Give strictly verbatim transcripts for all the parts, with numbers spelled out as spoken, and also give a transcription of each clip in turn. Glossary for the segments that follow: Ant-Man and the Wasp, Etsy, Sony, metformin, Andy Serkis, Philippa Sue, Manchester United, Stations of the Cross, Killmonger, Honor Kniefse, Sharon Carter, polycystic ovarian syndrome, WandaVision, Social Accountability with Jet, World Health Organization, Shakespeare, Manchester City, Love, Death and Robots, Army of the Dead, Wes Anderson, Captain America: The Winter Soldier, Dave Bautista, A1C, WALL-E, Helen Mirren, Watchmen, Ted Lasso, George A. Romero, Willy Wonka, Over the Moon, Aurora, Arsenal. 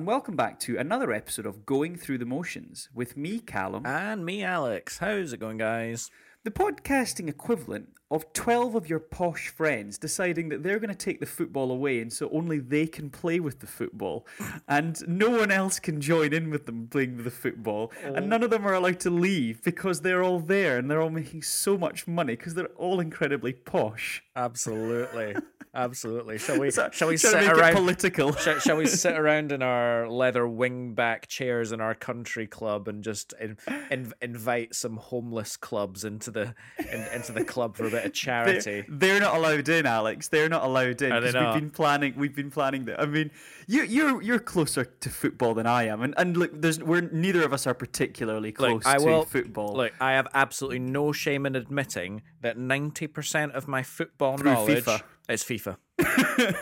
and welcome back to another episode of Going Through the Motions with me, Callum. And me, Alex. How's it going, guys? The podcasting equivalent of twelve of your posh friends deciding that they're going to take the football away and so only they can play with the football and no one else can join in with them playing with the football oh. and none of them are allowed to leave because they're all there and they're all making so much money because they're all incredibly posh. Absolutely. Absolutely. Shall we? So, shall we shall sit around? Political. Shall, shall we sit around in our leather wing-back chairs in our country club and just in, in, invite some homeless clubs into the in, into the club for a bit of charity? They're, they're not allowed in, Alex. They're not allowed in. Are they not? We've been planning. We've been planning that. I mean, you you're you're closer to football than I am, and and look, there's we're neither of us are particularly close look, I to will, football. Look, I have absolutely no shame in admitting that ninety percent of my football Through knowledge. FIFA. It's FIFA,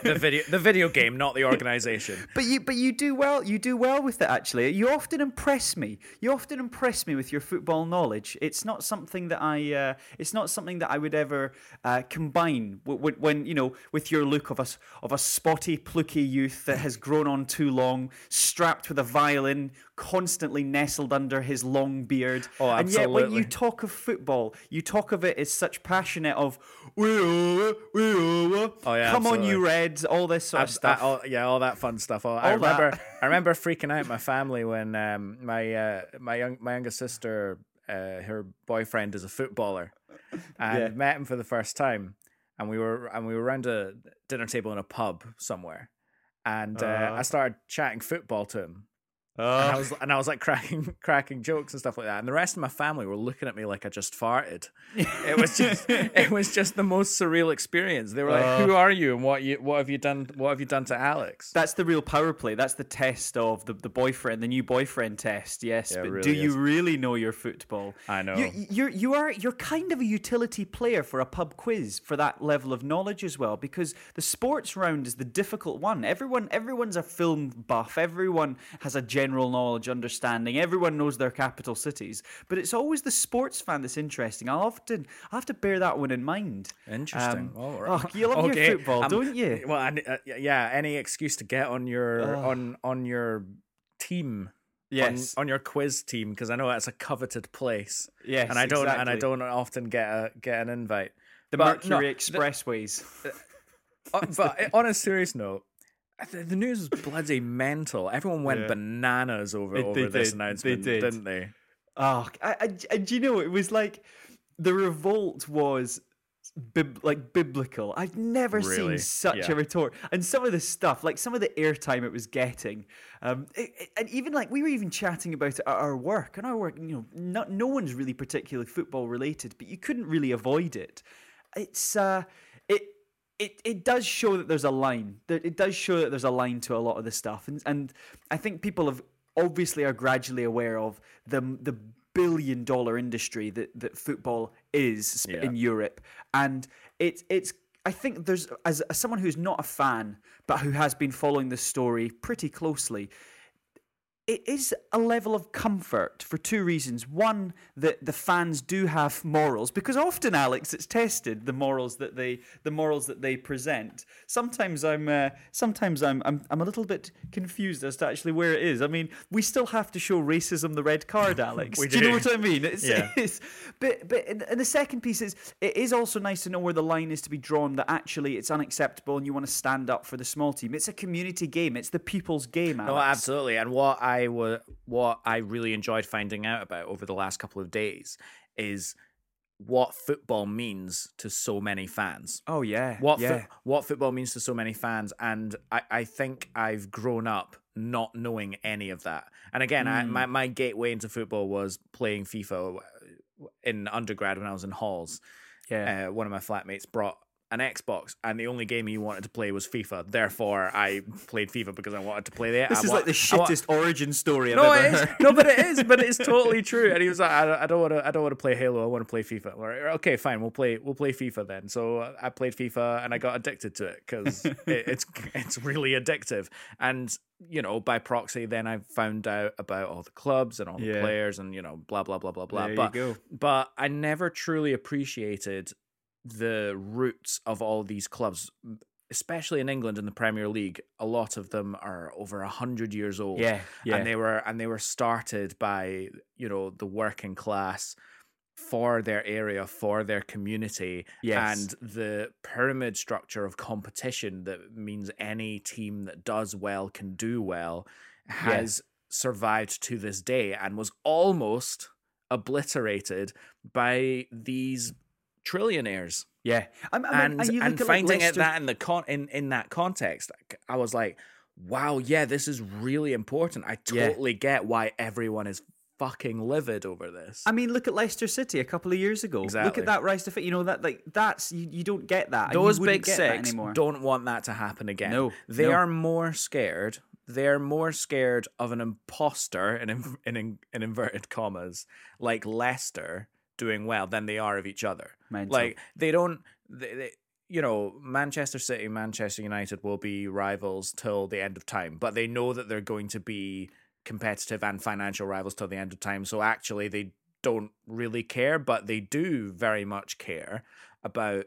the video, the video game, not the organisation. But you, but you do well. You do well with it. Actually, you often impress me. You often impress me with your football knowledge. It's not something that I. Uh, it's not something that I would ever uh, combine w- w- when you know with your look of a of a spotty, plucky youth that has grown on too long, strapped with a violin, constantly nestled under his long beard. Oh, absolutely. And yet, when you talk of football, you talk of it as such passionate of. Oh yeah. Come on, you Reds! All this sort of stuff. That, all, yeah, all that fun stuff. All, all I remember. That. I remember freaking out my family when um, my uh, my young my youngest sister, uh, her boyfriend is a footballer, and yeah. met him for the first time, and we were and we were around a dinner table in a pub somewhere, and uh, uh, I started chatting football to him, uh, and I was and I was like cracking cracking jokes and stuff like that, and the rest of my family were looking at me like I just farted. It was just it was just the most surreal experience. They were like, uh, "Who are you, and what you what have you done? What have you done to Alex?" That's the real power play. That's the test of the, the boyfriend, the new boyfriend test. Yes, yeah, but really do is. you really know your football? I know you you're, you are you're kind of a utility player for a pub quiz for that level of knowledge as well, because the sports round is the difficult one. Everyone everyone's a film buff. Everyone has a general knowledge, understanding. Everyone knows their capital cities, but it's always the sports fan that's interesting. I'll often. I have to bear that one in mind. Interesting. Um, All right. Oh, you love okay. your football, um, don't you? Well, I, uh, yeah. Any excuse to get on your oh. on on your team, yes, on, on your quiz team, because I know that's a coveted place. Yes, and I don't exactly. and I don't often get a get an invite. The but Mercury no, Expressways. The, uh, but on a serious note. The news was bloody mental. Everyone went yeah. bananas over, they, over they this did. announcement, they did. didn't they? Oh, and you know, it was like the revolt was bib- like biblical. I've never really? seen such yeah. a retort. And some of the stuff, like some of the airtime it was getting, um, it, it, and even like we were even chatting about it at our work. And our work, you know, not, no one's really particularly football related, but you couldn't really avoid it. It's... Uh, it. It it does show that there's a line. It does show that there's a line to a lot of the stuff, and and I think people have obviously are gradually aware of the the billion dollar industry that, that football is yeah. in Europe, and it's it's. I think there's as, as someone who's not a fan but who has been following this story pretty closely. It is a level of comfort for two reasons. One, that the fans do have morals, because often, Alex, it's tested the morals that they the morals that they present. Sometimes I'm uh, sometimes I'm, I'm I'm a little bit confused as to actually where it is. I mean, we still have to show racism the red card, Alex. do. do you know what I mean? It's, yeah. It's, but but and the second piece is it is also nice to know where the line is to be drawn. That actually it's unacceptable, and you want to stand up for the small team. It's a community game. It's the people's game, Alex. No, absolutely. And what I I was, what I really enjoyed finding out about over the last couple of days is what football means to so many fans. Oh, yeah. What yeah. Fo- what football means to so many fans. And I, I think I've grown up not knowing any of that. And again, mm. I, my, my gateway into football was playing FIFA in undergrad when I was in halls. Yeah. Uh, one of my flatmates brought an Xbox, and the only game he wanted to play was FIFA. Therefore, I played FIFA because I wanted to play the. This I is wa- like the shittest wa- origin story I've no, ever it heard. Is. No, but it is. But it's totally true. And he was like, "I don't want to. I don't want to play Halo. I want to play FIFA." Like, okay, fine. We'll play. We'll play FIFA then. So I played FIFA, and I got addicted to it because it, it's it's really addictive. And you know, by proxy, then I found out about all the clubs and all the yeah. players, and you know, blah blah blah blah blah. There but you go. But I never truly appreciated the roots of all these clubs, especially in England in the Premier League, a lot of them are over a hundred years old. Yeah, yeah. And they were and they were started by, you know, the working class for their area, for their community. Yes. And the pyramid structure of competition that means any team that does well can do well has yeah. survived to this day and was almost obliterated by these trillionaires. Yeah, I mean, and and, and finding like Leicester... it that in the con in, in that context, I was like, wow, yeah, this is really important. I totally yeah. get why everyone is fucking livid over this. I mean, look at Leicester City a couple of years ago. Exactly. Look at that rise to fit. You know that like that's you, you don't get that. Those big six don't want that to happen again. No, they no. are more scared. They're more scared of an imposter in in, in in inverted commas like Leicester doing well than they are of each other. Mental. Like they don't, they, they, you know, Manchester City, Manchester United will be rivals till the end of time, but they know that they're going to be competitive and financial rivals till the end of time. So actually, they don't really care, but they do very much care about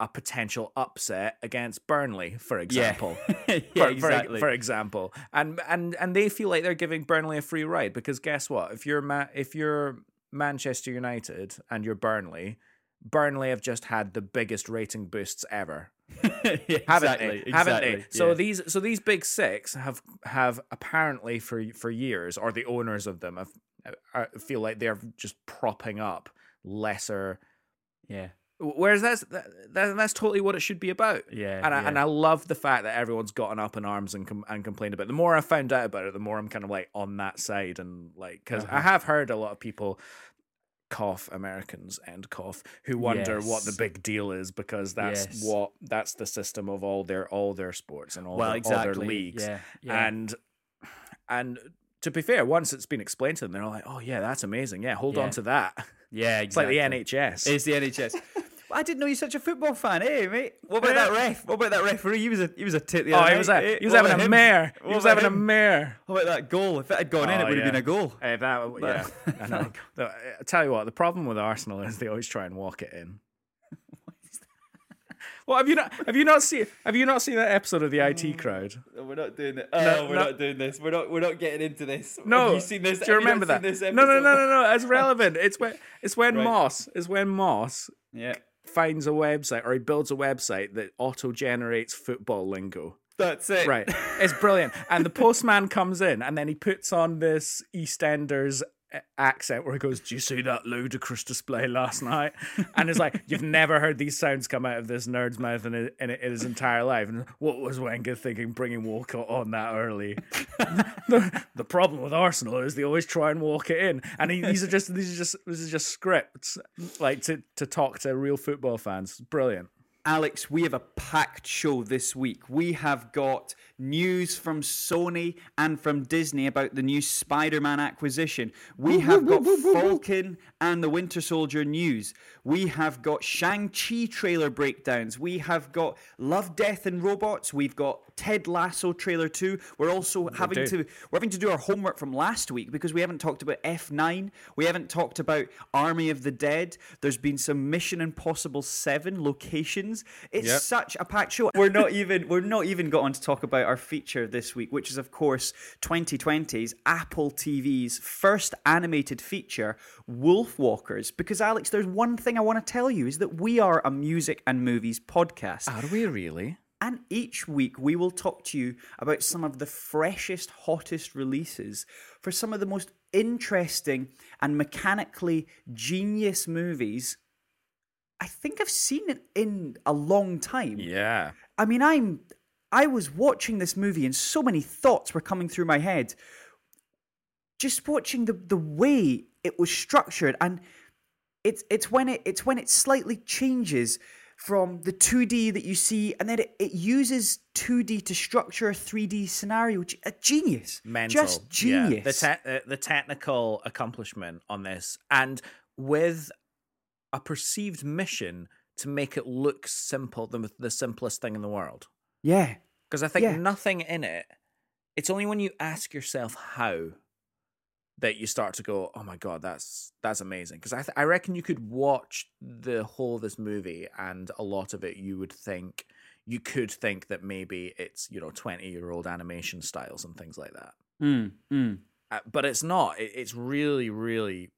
a potential upset against Burnley, for example. Yeah, yeah for, exactly. For, for example, and and and they feel like they're giving Burnley a free ride because guess what? If you're Ma- if you're Manchester United and you're Burnley, Burnley have just had the biggest rating boosts ever, yeah, haven't exactly, they? Exactly, haven't they? So yeah. these so these big six have have apparently for for years, or the owners of them have, are, feel like they're just propping up lesser, yeah. Whereas that's that, that's totally what it should be about. Yeah, and I, yeah. and I love the fact that everyone's gotten up in arms and com- and complained about it. The more I found out about it, the more I'm kind of like on that side and like because uh-huh. I have heard a lot of people cough Americans and cough who wonder yes. what the big deal is because that's yes. what that's the system of all their all their sports and all, well, the, exactly. all their leagues yeah. Yeah. and and. To be fair, once it's been explained to them, they're all like, oh, yeah, that's amazing. Yeah, hold yeah. on to that. Yeah, exactly. It's like the N H S. It's the N H S. I didn't know you're such a football fan, eh, mate? What about yeah. that ref? What about that referee? He was a he was a tit the other night. Oh, he was, a, eh? he was having a him? mare. He what was having him? a mare. What about that goal? If it had gone oh, in, it would yeah. have been a goal. Hey, that, yeah, I know. I tell you what, the problem with Arsenal is they always try and walk it in. Well, have you not have you not seen have you not seen that episode of the I T Crowd? No, we're not doing it. Oh, no, we're no. not doing this. We're not we're not getting into this. No, have you seen this? Do you remember that? No, no, no, no, no. That's relevant. It's when it's when right. Moss it's when Moss yeah. finds a website or he builds a website that auto generates football lingo. That's it. Right, it's brilliant. And the postman comes in and then he puts on this EastEnders accent where he goes, do you see that ludicrous display last night? And it's like, you've never heard these sounds come out of this nerd's mouth in, in, in his entire life. And what was Wenger thinking bringing Walcott on that early? the, the problem with Arsenal is they always try and walk it in, and he, these are just these are just this is just scripts like to to talk to real football fans. Brilliant. Alex, we have a packed show this week. We have got news from Sony and from Disney about the new Spider-Man acquisition. We have got Falcon and the Winter Soldier news. We have got Shang-Chi trailer breakdowns. We have got Love, Death and Robots. We've got Ted Lasso trailer two. We're also we having do. to we're having to do our homework from last week because we haven't talked about F nine. We haven't talked about Army of the Dead. There's been some Mission Impossible seven locations. It's yep. such a packed show. We're not even we're not even got on to talk about our feature this week, which is of course twenty twenty's Apple T V's first animated feature, Wolfwalkers. Because Alex, there's one thing I want to tell you is that we are a music and movies podcast. Are we really? And each week we will talk to you about some of the freshest, hottest releases for some of the most interesting and mechanically genius movies I think I've seen it in a long time. Yeah. I mean, I'm I was watching this movie and so many thoughts were coming through my head. Just watching the, the way it was structured, and it's it's when it it's when it slightly changes from the two D that you see, and then it, it uses two D to structure a three D scenario. A genius. Mental. Just genius. Yeah. The, te- the technical accomplishment on this, and with a perceived mission to make it look simple, the, the simplest thing in the world. Yeah. Because I think yeah. nothing in it, it's only when you ask yourself how that you start to go, oh my God, that's that's amazing. Because I th- I reckon you could watch the whole of this movie and a lot of it you would think you could think that maybe it's, you know, twenty-year-old animation styles and things like that. Mm, mm. Uh, but it's not. It, it's really, really,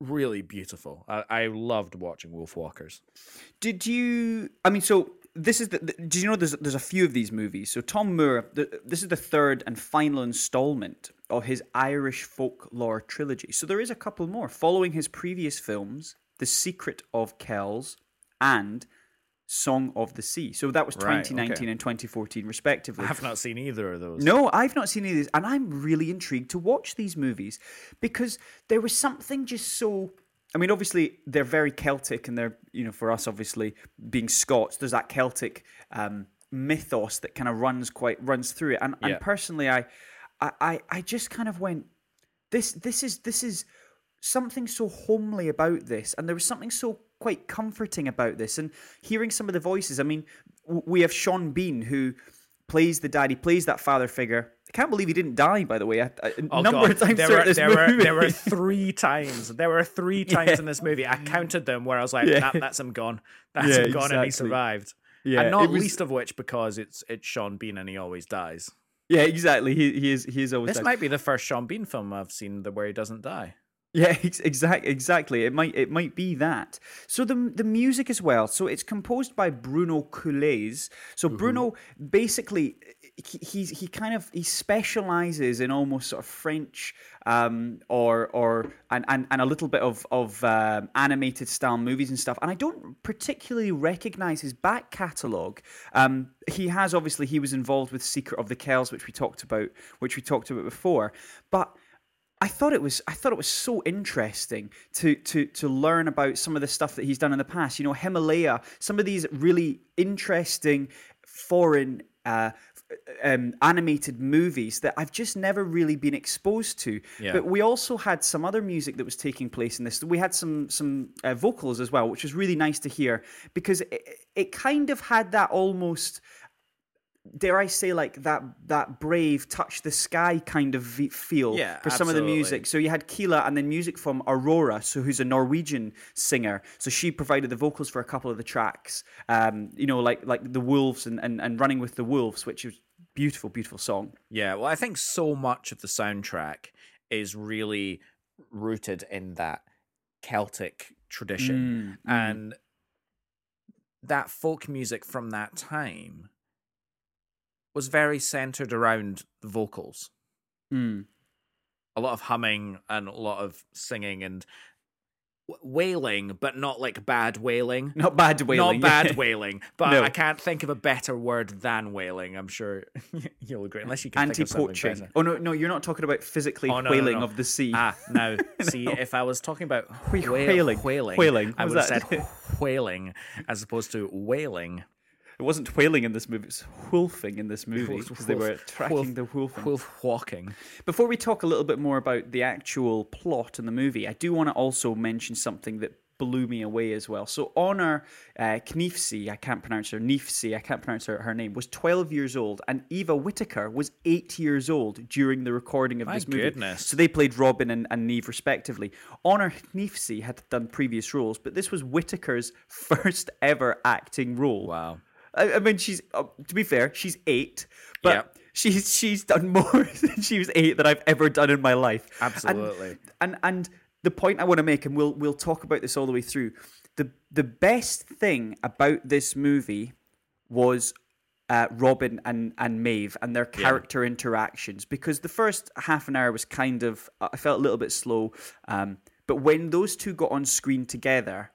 really beautiful. I, I loved watching Wolfwalkers. Did you... I mean, so... This is the, the. Did you know there's there's a few of these movies? So Tom Moore, the, this is the third and final installment of his Irish folklore trilogy. So there is a couple more following his previous films, The Secret of Kells and Song of the Sea. So that was twenty nineteen right, okay. and twenty fourteen, respectively. I have not seen either of those. No, I've not seen any of these, and I'm really intrigued to watch these movies because there was something just so. I mean, obviously, they're very Celtic, and they're, you know, for us, obviously, being Scots, there's that Celtic um, mythos that kind of runs quite runs through it. And, yeah. and personally, I, I, I just kind of went, this, this is this is something so homely about this, and there was something so quite comforting about this. And hearing some of the voices, I mean, we have Sean Bean who plays the dad, he plays that father figure. I can't believe he didn't die, by the way. A, a oh, number God. of times there were, this there movie. Were, there were three times. There were three times yeah. in this movie. I counted them where I was like, yeah. that, that's him gone. That's yeah, him gone exactly. and he survived. Yeah, and not was, least of which because it's it's Sean Bean and he always dies. Yeah, exactly. He, he, is, he is always This dies. might be the first Sean Bean film I've seen where he doesn't die. Yeah, exactly. Exactly. It might it might be that. So the the music as well. So it's composed by Bruno Coulez. So mm-hmm. Bruno basically he he's, he kind of he specializes in almost sort of French um, or or and, and, and a little bit of of um, animated style movies and stuff. And I don't particularly recognize his back catalog. Um, he has obviously he was involved with Secret of the Kells, which we talked about, which we talked about before, but. I thought it was I thought it was so interesting to to to learn about some of the stuff that he's done in the past. You know, Himalaya, some of these really interesting foreign uh, um, animated movies that I've just never really been exposed to. Yeah. But we also had some other music that was taking place in this. We had some some uh, vocals as well, which was really nice to hear because it, it kind of had that almost. Dare I say, like that that brave touch the sky kind of feel yeah, for some absolutely. of the music. So you had Kila and then music from Aurora, so who's a Norwegian singer. So she provided the vocals for a couple of the tracks. Um, you know, like like the Wolves and, and, and Running with the Wolves, which is beautiful, beautiful song. Yeah, well, I think so much of the soundtrack is really rooted in that Celtic tradition mm, and mm. that folk music from that time. Was very centered around the vocals. Mm. A lot of humming and a lot of singing and wailing, but not like bad wailing. Not bad wailing. Not bad wailing. But no. I can't think of a better word than wailing. I'm sure you'll agree. Unless you can think of something better. Oh, no, no, you're not talking about physically oh, no, wailing no, no. of the sea. Ah, no. See, no. if I was talking about wh- wailing, wailing, wailing. I would have said wh- wailing as opposed to wailing. It wasn't wailing in this movie, it was wolfing in this movie because they were tracking wolf, the wolfing. Wolf walking. Before we talk a little bit more about the actual plot in the movie, I do want to also mention something that blew me away as well. So Honor uh, Kniefse, I can't pronounce her, Kniefse, I can't pronounce her, her name, was twelve years old and Eva Whittaker was eight years old during the recording of My this movie. Goodness. So they played Robin and, and Neve respectively. Honor Kniefse had done previous roles, but this was Whittaker's first ever acting role. Wow. I mean, she's uh, to be fair, she's eight, but yep. she's she's done more than she was eight than I've ever done in my life. Absolutely. And and, and the point I want to make, and we'll we'll talk about this all the way through. The the best thing about this movie was uh, Robin and and Maeve and their character yeah. interactions, because the first half an hour was kind of I felt a little bit slow, um, but when those two got on screen together,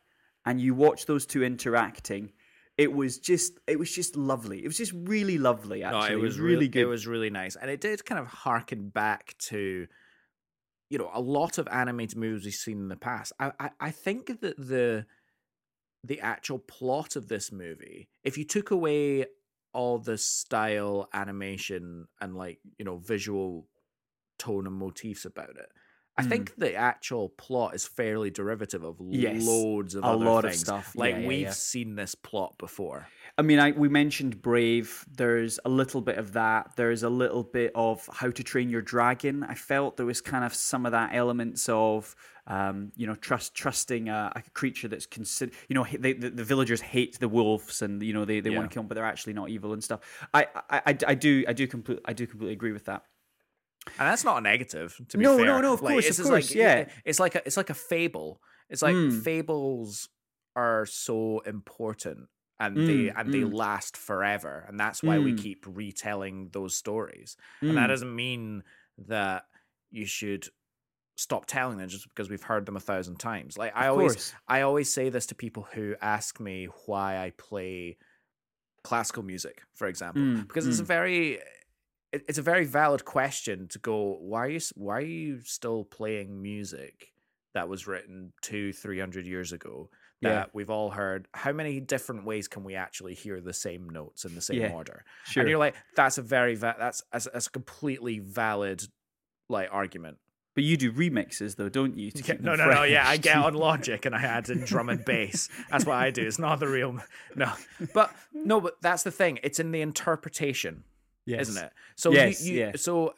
and you watch those two interacting. It was just, it was just lovely. It was just really lovely. Actually, no, it, was it was really good. It was really nice, and it did kind of harken back to, you know, a lot of animated movies we've seen in the past. I, I, I think that the, the actual plot of this movie, if you took away all the style, animation, and like you know, visual tone and motifs about it. I think the actual plot is fairly derivative of yes, loads of a other lot things. Of stuff. Like yeah, yeah, we've yeah. seen this plot before. I mean, I, we mentioned Brave. There's a little bit of that. There's a little bit of How to Train Your Dragon. I felt there was kind of some of that elements of um, you know, trust trusting a, a creature that's considered, you know, they, the, the villagers hate the wolves and, you know, they, they yeah. want to kill them, but they're actually not evil and stuff. I I, I, I do I do completely I do completely agree with that. And that's not a negative, to be no, fair. No, no, no, of like, course, it's of course, like, yeah. It's like a, it's like a fable. It's like mm. fables are so important, and mm, they and mm. they last forever, and that's why mm. we keep retelling those stories. Mm. And that doesn't mean that you should stop telling them just because we've heard them a thousand times. Like I of always, course. I always say this to people who ask me why I play classical music, for example, mm. because mm. it's a very. It's a very valid question to go, why are you, why are you still playing music that was written two, three hundred years ago that yeah. we've all heard? How many different ways can we actually hear the same notes in the same yeah. order? Sure. And you're like, that's a very, va- that's, that's, that's a completely valid like argument. But you do remixes though, don't you? To keep no, no, fresh. no. Yeah, I get on Logic and I add in drum and bass. That's what I do. It's not the real, no. But no, but that's the thing. It's in the interpretation. Yes. Isn't it? So yes, you, you, yes. so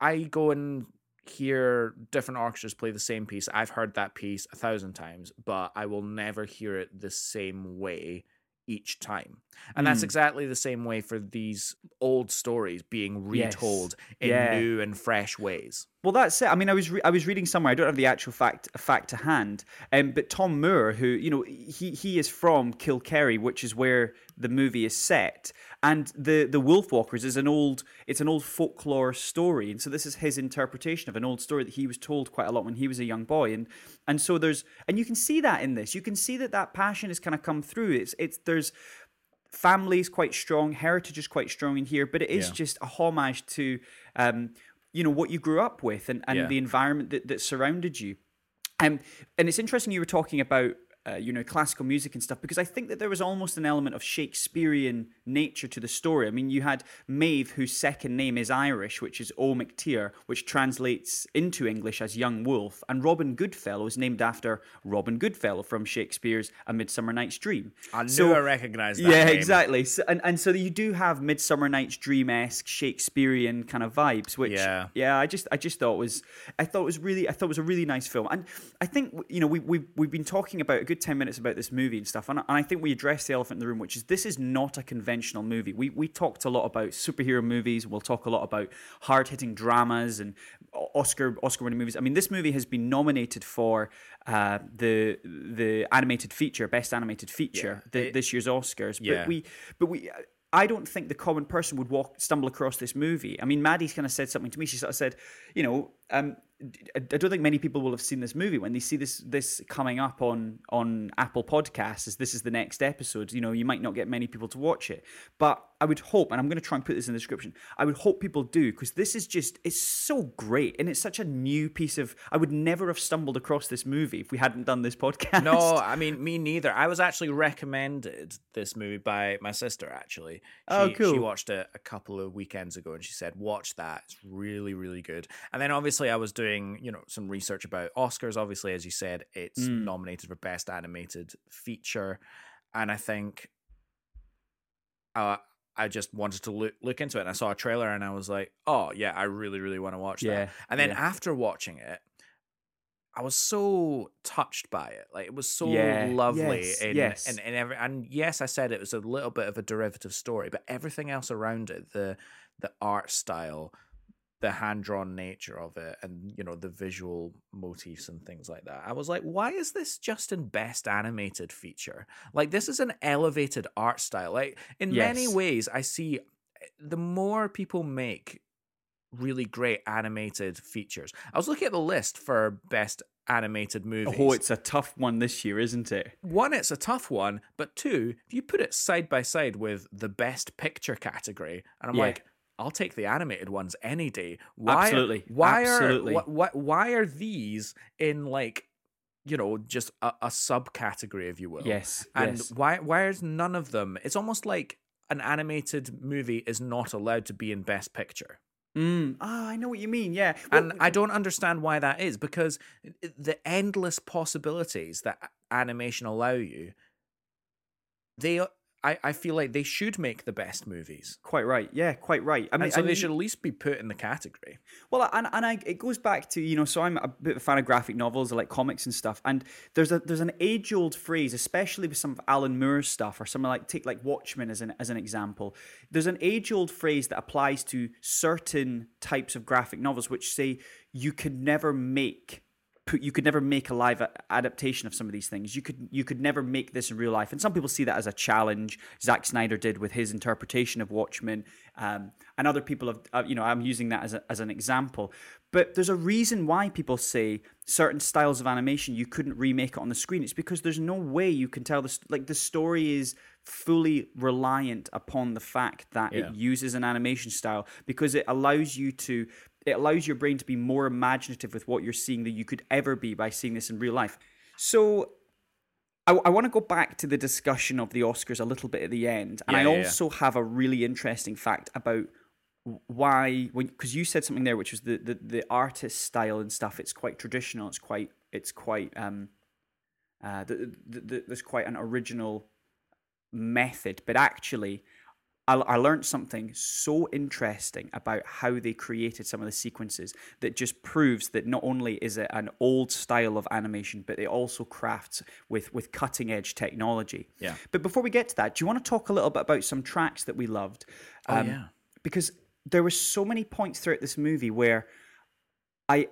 I go and hear different orchestras play the same piece. I've heard that piece a thousand times, but I will never hear it the same way each time. And mm. that's exactly the same way for these old stories being retold yes. in yeah. new and fresh ways. Well, that's it. I mean, I was re- I was reading somewhere. I don't have the actual fact fact to hand, um, but Tom Moore, who you know, he he is from Kilkenny, which is where the movie is set, and the the Wolfwalkers is an old it's an old folklore story, and so this is his interpretation of an old story that he was told quite a lot when he was a young boy, and and so there's and you can see that in this, you can see that that passion has kind of come through. It's it's there's. Family is quite strong, heritage is quite strong in here, but it is yeah. just a homage to, um, you know, what you grew up with and, and yeah. the environment that, that surrounded you. Um, and it's interesting you were talking about, uh, you know, classical music and stuff, because I think that there was almost an element of Shakespearean nature to the story. I mean, you had Maeve, whose second name is Irish, which is Ó MacTír, which translates into English as young wolf. And Robin Goodfellow is named after Robin Goodfellow from Shakespeare's A Midsummer Night's Dream. I knew so, I recognised that Yeah, name. Exactly. So, and, and so you do have Midsummer Night's Dream-esque Shakespearean kind of vibes, which yeah, yeah I just I just thought was I thought it was really I thought it was a really nice film. And I think, you know, we, we, we've been talking about a good ten minutes about this movie and stuff, and I think we addressed the elephant in the room, which is this is not a conventional movie. We we talked a lot about superhero movies. We'll talk a lot about hard-hitting dramas and Oscar Oscar-winning movies. I mean, this movie has been nominated for uh, the the animated feature, best animated feature, yeah. the, this year's Oscars. Yeah. But we but we. I don't think the common person would walk stumble across this movie. I mean, Maddie's kind of said something to me. She sort of said, you know, um, I don't think many people will have seen this movie when they see this this coming up on on Apple Podcasts as this is the next episode. You know, you might not get many people to watch it. But I would hope, and I'm going to try and put this in the description, I would hope people do, because this is just, it's so great. And it's such a new piece of, I would never have stumbled across this movie if we hadn't done this podcast. No, I mean, me neither. I was actually recommended this movie by my sister, actually. She, oh, cool. She watched it a couple of weekends ago and she said, watch that. It's really, really good. And then obviously I was doing, you know, some research about Oscars. Obviously, as you said, it's mm. nominated for Best Animated Feature. And I think... Uh, I just wanted to look look into it, and I saw a trailer and I was like, oh yeah, I really, really want to watch yeah, that. And then yeah. after watching it, I was so touched by it. Like, it was so yeah, lovely. Yes, in, yes. In, in every, and yes, I said it was a little bit of a derivative story, but everything else around it, the the art style, the hand-drawn nature of it, and, you know, the visual motifs and things like that. I was like, why is this just in Best Animated Feature? Like, this is an elevated art style. Like, in yes. many ways, I see the more people make really great animated features. I was looking at the list for Best Animated Movies. Oh, it's a tough one this year, isn't it? One, it's a tough one, but two, if you put it side by side with the Best Picture category, and I'm yeah. like... I'll take the animated ones any day. Why, Absolutely. Why Absolutely. Are why, why are these in, like, you know, just a, a subcategory, if you will? Yes. And yes. why why is none of them? It's almost like an animated movie is not allowed to be in Best Picture. Mm. Oh, I know what you mean. Yeah. And well, I don't understand why that is, because the endless possibilities that animation allow you, they I, I feel like they should make the best movies. Quite right. Yeah, quite right. I mean, and so I mean, they should at least be put in the category. Well, and and I, it goes back to, you know, so I'm a bit of a fan of graphic novels, I like comics and stuff. And there's a there's an age-old phrase, especially with some of Alan Moore's stuff, or something like, take like Watchmen as an as an example. There's an age-old phrase that applies to certain types of graphic novels, which say you could never make. Put, you could never make a live adaptation of some of these things. You could you could never make this in real life. And some people see that as a challenge. Zack Snyder did with his interpretation of Watchmen. Um, and other people have, uh, you know, I'm using that as, a, as an example. But there's a reason why people say certain styles of animation, you couldn't remake it on the screen. It's because there's no way you can tell this. Like, the story is fully reliant upon the fact that yeah. it uses an animation style, because it allows you to... It allows your brain to be more imaginative with what you're seeing than you could ever be by seeing this in real life. So I, I want to go back to the discussion of the Oscars a little bit at the end. And yeah, I yeah, also yeah. have a really interesting fact about why, because you said something there, which was the, the, the artist style and stuff. It's quite traditional. It's quite, it's quite, um, uh, the, the, the, there's quite an original method, but actually... I learned something so interesting about how they created some of the sequences that just proves that not only is it an old style of animation, but it also crafts with, with cutting-edge technology. Yeah. But before we get to that, do you want to talk a little bit about some tracks that we loved? Oh, um, yeah. Because there were so many points throughout this movie where I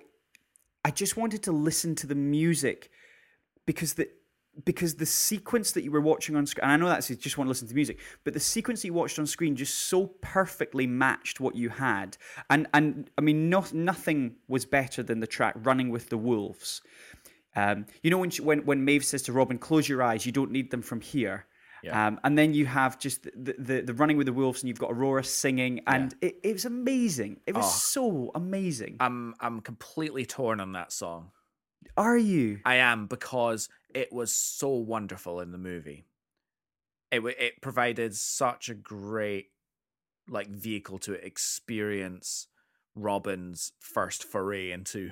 I just wanted to listen to the music, because the... Because the sequence that you were watching on screen, and I know that's you just want to listen to music, but the sequence that you watched on screen just so perfectly matched what you had. And, and I mean, no, nothing was better than the track Running with the Wolves. Um, you know, when, she, when when Maeve says to Robin, close your eyes, you don't need them from here. Yeah. Um, and then you have just the, the, the Running with the Wolves, and you've got Aurora singing, and yeah. it, it was amazing. It was oh, so amazing. I'm I'm completely torn on that song. Are you? I am, because it was so wonderful in the movie. It it provided such a great like vehicle to experience Robin's first foray into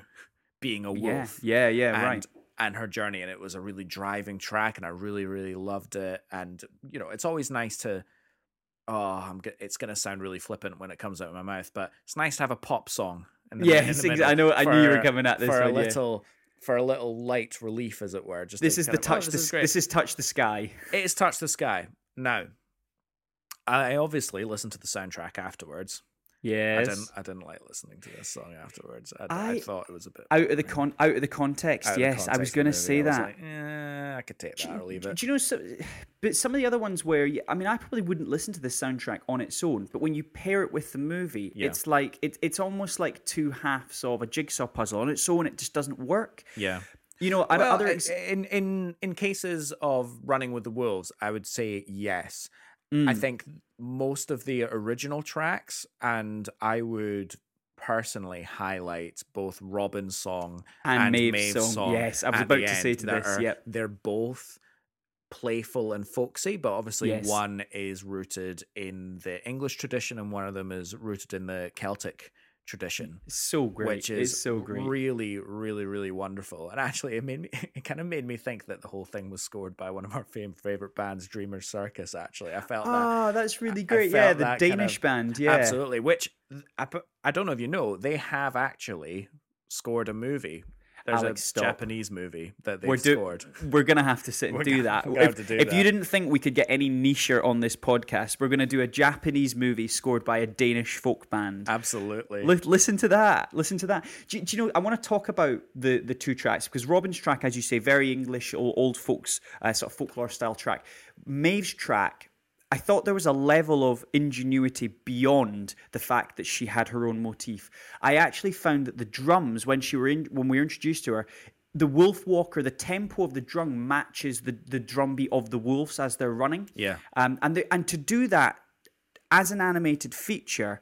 being a wolf. Yeah, yeah, yeah and, right. And her journey, and it was a really driving track, and I really, really loved it. And you know, it's always nice to oh, I'm it's gonna sound really flippant when it comes out of my mouth, but it's nice to have a pop song. In the yeah, minute, in the I know. For, I knew you were coming at this for one, a little. Yeah. For a little light relief, as it were. Just this is the of, touch. Oh, this, the, is this is touch the sky. It is touch the sky. Now, I obviously listened to the soundtrack afterwards. Yes, I didn't. I didn't like listening to this song afterwards. I, I, I thought it was a bit out of the con, out of the context. Out yes, the context I was going to say I that. Like, eh, I could take that do, or leave it. Do you know? So, but some of the other ones where you, I mean, I probably wouldn't listen to this soundtrack on its own. But when you pair it with the movie, yeah. it's like it, it's almost like two halves of a jigsaw puzzle. On its own, it just doesn't work. Yeah. You know, well, other ex- in in in cases of Running with the Wolves, I would say yes. Mm. I think most of the original tracks, and I would personally highlight both Robin's song and, and Maeve's, Maeve's song. song. Yes, I was about to say to this. Are, yep. They're both playful and folksy, but obviously yes. one is rooted in the English tradition and one of them is rooted in the Celtic tradition. It's so great. Which is it's so great. really, really, really wonderful. And actually, it made me. It kind of made me think that the whole thing was scored by one of our favorite bands, Dreamer's Circus. Actually, I felt. Oh, that, that's really great. Yeah, the Danish kind of, band. Yeah, absolutely. Which I I don't know if you know, they have actually scored a movie. There's Alex, a stop. Japanese movie that they've we're do- scored. We're going to have to sit and we're do that. Gonna, if, do if that. You didn't think we could get any nicher on this podcast, we're going to do a Japanese movie scored by a Danish folk band. Absolutely. L- listen to that. Listen to that. Do, do you know, I want to talk about the, the two tracks, because Robin's track, as you say, very English, old, old folks, uh, sort of folklore style track. Maeve's track, I thought there was a level of ingenuity beyond the fact that she had her own motif. I actually found that the drums, when she were in, when we were introduced to her, the Wolfwalker, the tempo of the drum matches the, the drum beat of the wolves as they're running. Yeah. Um, and the, and to do that as an animated feature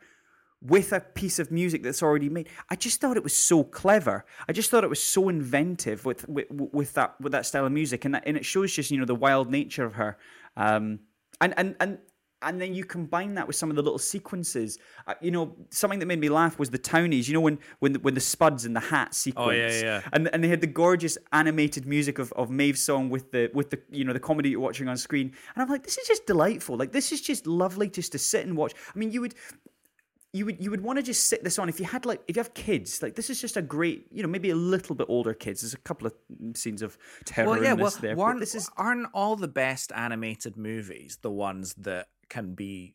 with a piece of music that's already made, I just thought it was so clever. I just thought it was so inventive with with, with that with that style of music, and that, and it shows just, you know, the wild nature of her. Um, And and and And then you combine that with some of the little sequences. Uh, you know, something that made me laugh was the Townies. You know, when when the, when the Spuds and the hat sequence. Oh yeah, yeah. And and they had the gorgeous animated music of, of Maeve's song with the with the you know the comedy you're watching on screen. And I'm like, this is just delightful. Like this is just lovely just to sit and watch. I mean, you would. You would you would want to just sit this on if you had like if you have kids, like this is just a great, you know, maybe a little bit older kids. There's a couple of scenes of terror well, yeah, in this well, there. Aren't, this is... aren't all the best animated movies the ones that can be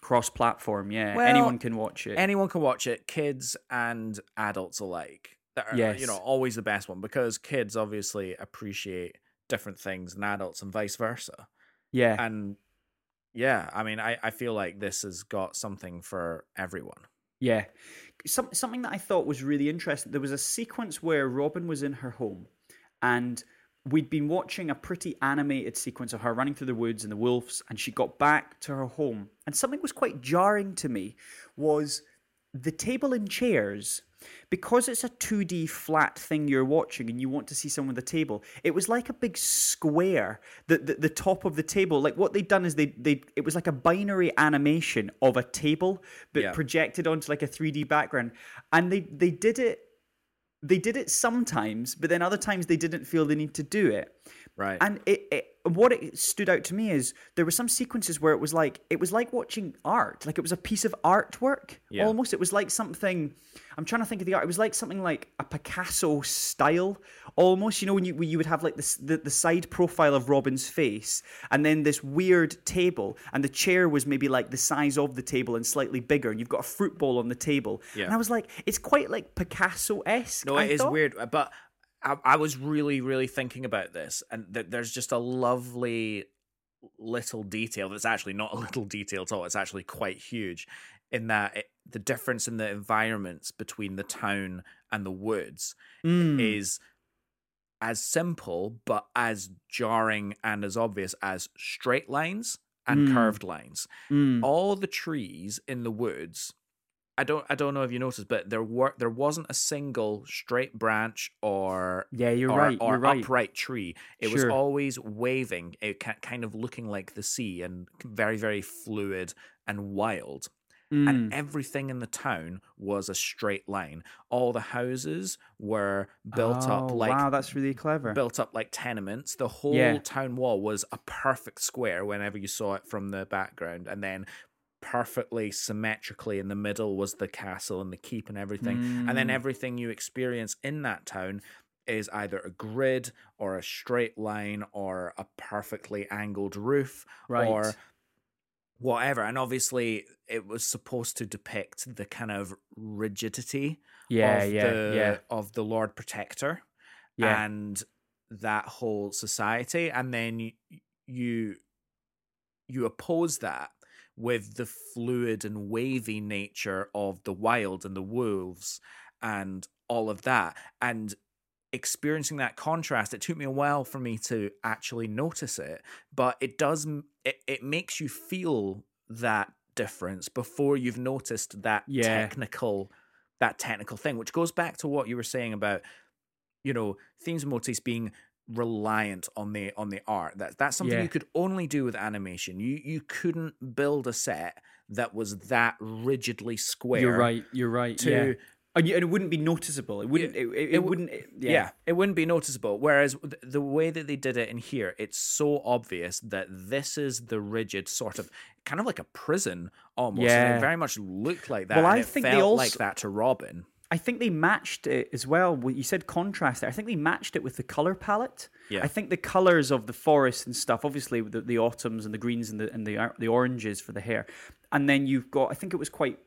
cross-platform? Yeah, well, anyone can watch it. Anyone can watch it, kids and adults alike. That are, yes. you know, always the best one because kids obviously appreciate different things than adults and vice versa. Yeah, and. Yeah, I mean, I, I feel like this has got something for everyone. Yeah. Some, something that I thought was really interesting, there was a sequence where Robin was in her home and we'd been watching a pretty animated sequence of her running through the woods and the wolves, and she got back to her home. And something was quite jarring to me was the table and chairs, because it's a two D flat thing you're watching and you want to see someone at the table, it was like a big square, the, the, the top of the table. Like what they'd done is they they it was like a binary animation of a table, but yeah. projected onto like a three D background. And they, they did it, they did it sometimes, but then other times they didn't feel the need to do it. Right. And it, it what it stood out to me is there were some sequences where it was like it was like watching art, like it was a piece of artwork yeah. almost. It was like something. I'm trying to think of the art. It was like something like a Picasso style almost. You know, when you when you would have like this the, the side profile of Robin's face, and then this weird table, and the chair was maybe like the size of the table and slightly bigger, and you've got a fruit bowl on the table. Yeah. And I was like, it's quite like Picasso-esque. No, it I is thought. Weird, but. I, I was really, really thinking about this, and th- there's just a lovely little detail that's actually not a little detail at all. It's actually quite huge in that it, the difference in the environments between the town and the woods mm. is as simple, but as jarring and as obvious as straight lines and mm. curved lines. Mm. All the trees in the woods... I don't. I don't know if you noticed, but there were there wasn't a single straight branch or yeah, you're or, right, or you're right. upright tree. It sure. was always waving. It kind of looking like the sea and very very fluid and wild. Mm. And everything in the town was a straight line. All the houses were built oh, up like wow, that's really clever. Built up like tenements. The whole yeah. town wall was a perfect square whenever you saw it from the background, and then. Perfectly symmetrically in the middle was the castle and the keep and everything mm. and then everything you experience in that town is either a grid or a straight line or a perfectly angled roof right. or whatever. And obviously it was supposed to depict the kind of rigidity yeah, of, yeah, the, yeah. of the Lord Protector yeah. and that whole society, and then you you, you oppose that with the fluid and wavy nature of the wild and the wolves and all of that. And experiencing that contrast, it took me a while for me to actually notice it, but it does, it, it makes you feel that difference before you've noticed that yeah. technical, that technical thing, which goes back to what you were saying about, you know, themes and motifs being reliant on the on the art. That that's something yeah. you could only do with animation. You you couldn't build a set that was that rigidly square. You're right. You're right. To, yeah, and it wouldn't be noticeable. It wouldn't. It, it, it wouldn't. It, yeah. yeah, it wouldn't be noticeable. Whereas the way that they did it in here, it's so obvious that this is the rigid sort of kind of like a prison almost. Yeah, and it very much looked like that. Well, and I it think felt they also like that to Robin. I think they matched it as well. You said contrast there. I think they matched it with the color palette. Yeah. I think the colors of the forest and stuff, obviously the, the autumns and the greens and the and the the oranges for the hair, and then you've got. I think it was quite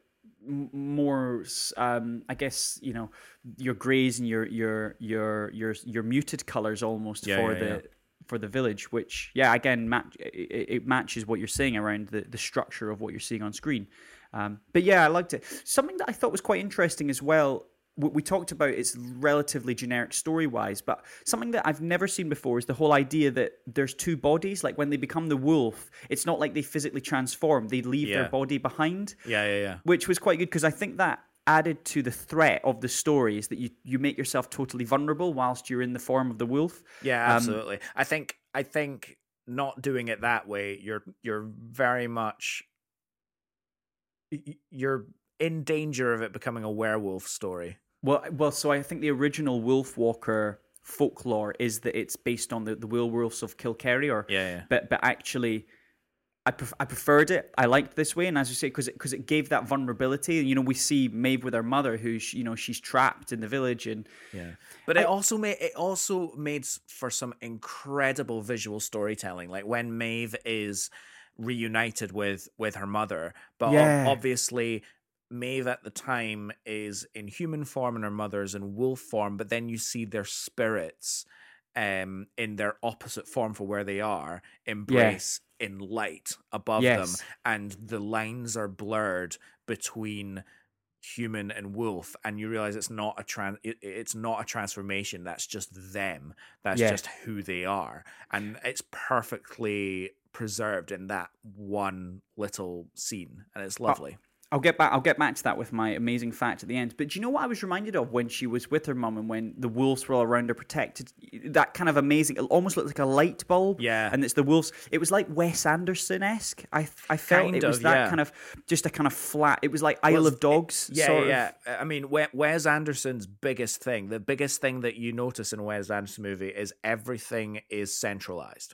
more. Um, I guess you know your grays and your your your your your muted colors almost yeah, for yeah, the. Yeah. for the village, which yeah again match it, it matches what you're seeing around the, the structure of what you're seeing on screen. Um but yeah, I liked it. Something that I thought was quite interesting as well, we, we talked about it's relatively generic story wise, but something that I've never seen before is the whole idea that there's two bodies. Like when they become the wolf, it's not like they physically transform, they leave yeah. their body behind yeah yeah yeah which was quite good, because I think that added to the threat of the story is that you, you make yourself totally vulnerable whilst you're in the form of the wolf. Yeah, absolutely. Um, I think I think not doing it that way. You're you're very much you're in danger of it becoming a werewolf story. Well, well, so I think the original Wolfwalker folklore is that it's based on the, the werewolves of Kilkenny, or yeah, yeah. but but actually, I pref- I preferred it. I liked this way, and as you say, because because it, it gave that vulnerability. You know, we see Maeve with her mother, who she, you know she's trapped in the village, and yeah. But I, it also made it also made for some incredible visual storytelling, like when Maeve is reunited with with her mother, but yeah. obviously. Maeve at the time is in human form and her mother's in wolf form, but then you see their spirits um, in their opposite form for where they are, embrace yeah. in light above yes. them, and the lines are blurred between human and wolf, and you realize it's not a trans it, it's not a transformation, that's just them, that's yeah. just who they are, and it's perfectly preserved in that one little scene, and it's lovely. Oh. I'll get back I'll get back to that with my amazing fact at the end. But do you know what I was reminded of when she was with her mum and when the wolves were all around her protected? That kind of amazing, it almost looked like a light bulb. Yeah. And it's the wolves. It was like Wes Anderson-esque. I I felt kind it was of, that yeah. kind of, just a kind of flat, it was like Isle well, of Dogs. It, yeah, sort yeah, yeah. Of. I mean, Wes Anderson's biggest thing, the biggest thing that you notice in a Wes Anderson movie is everything is centralized.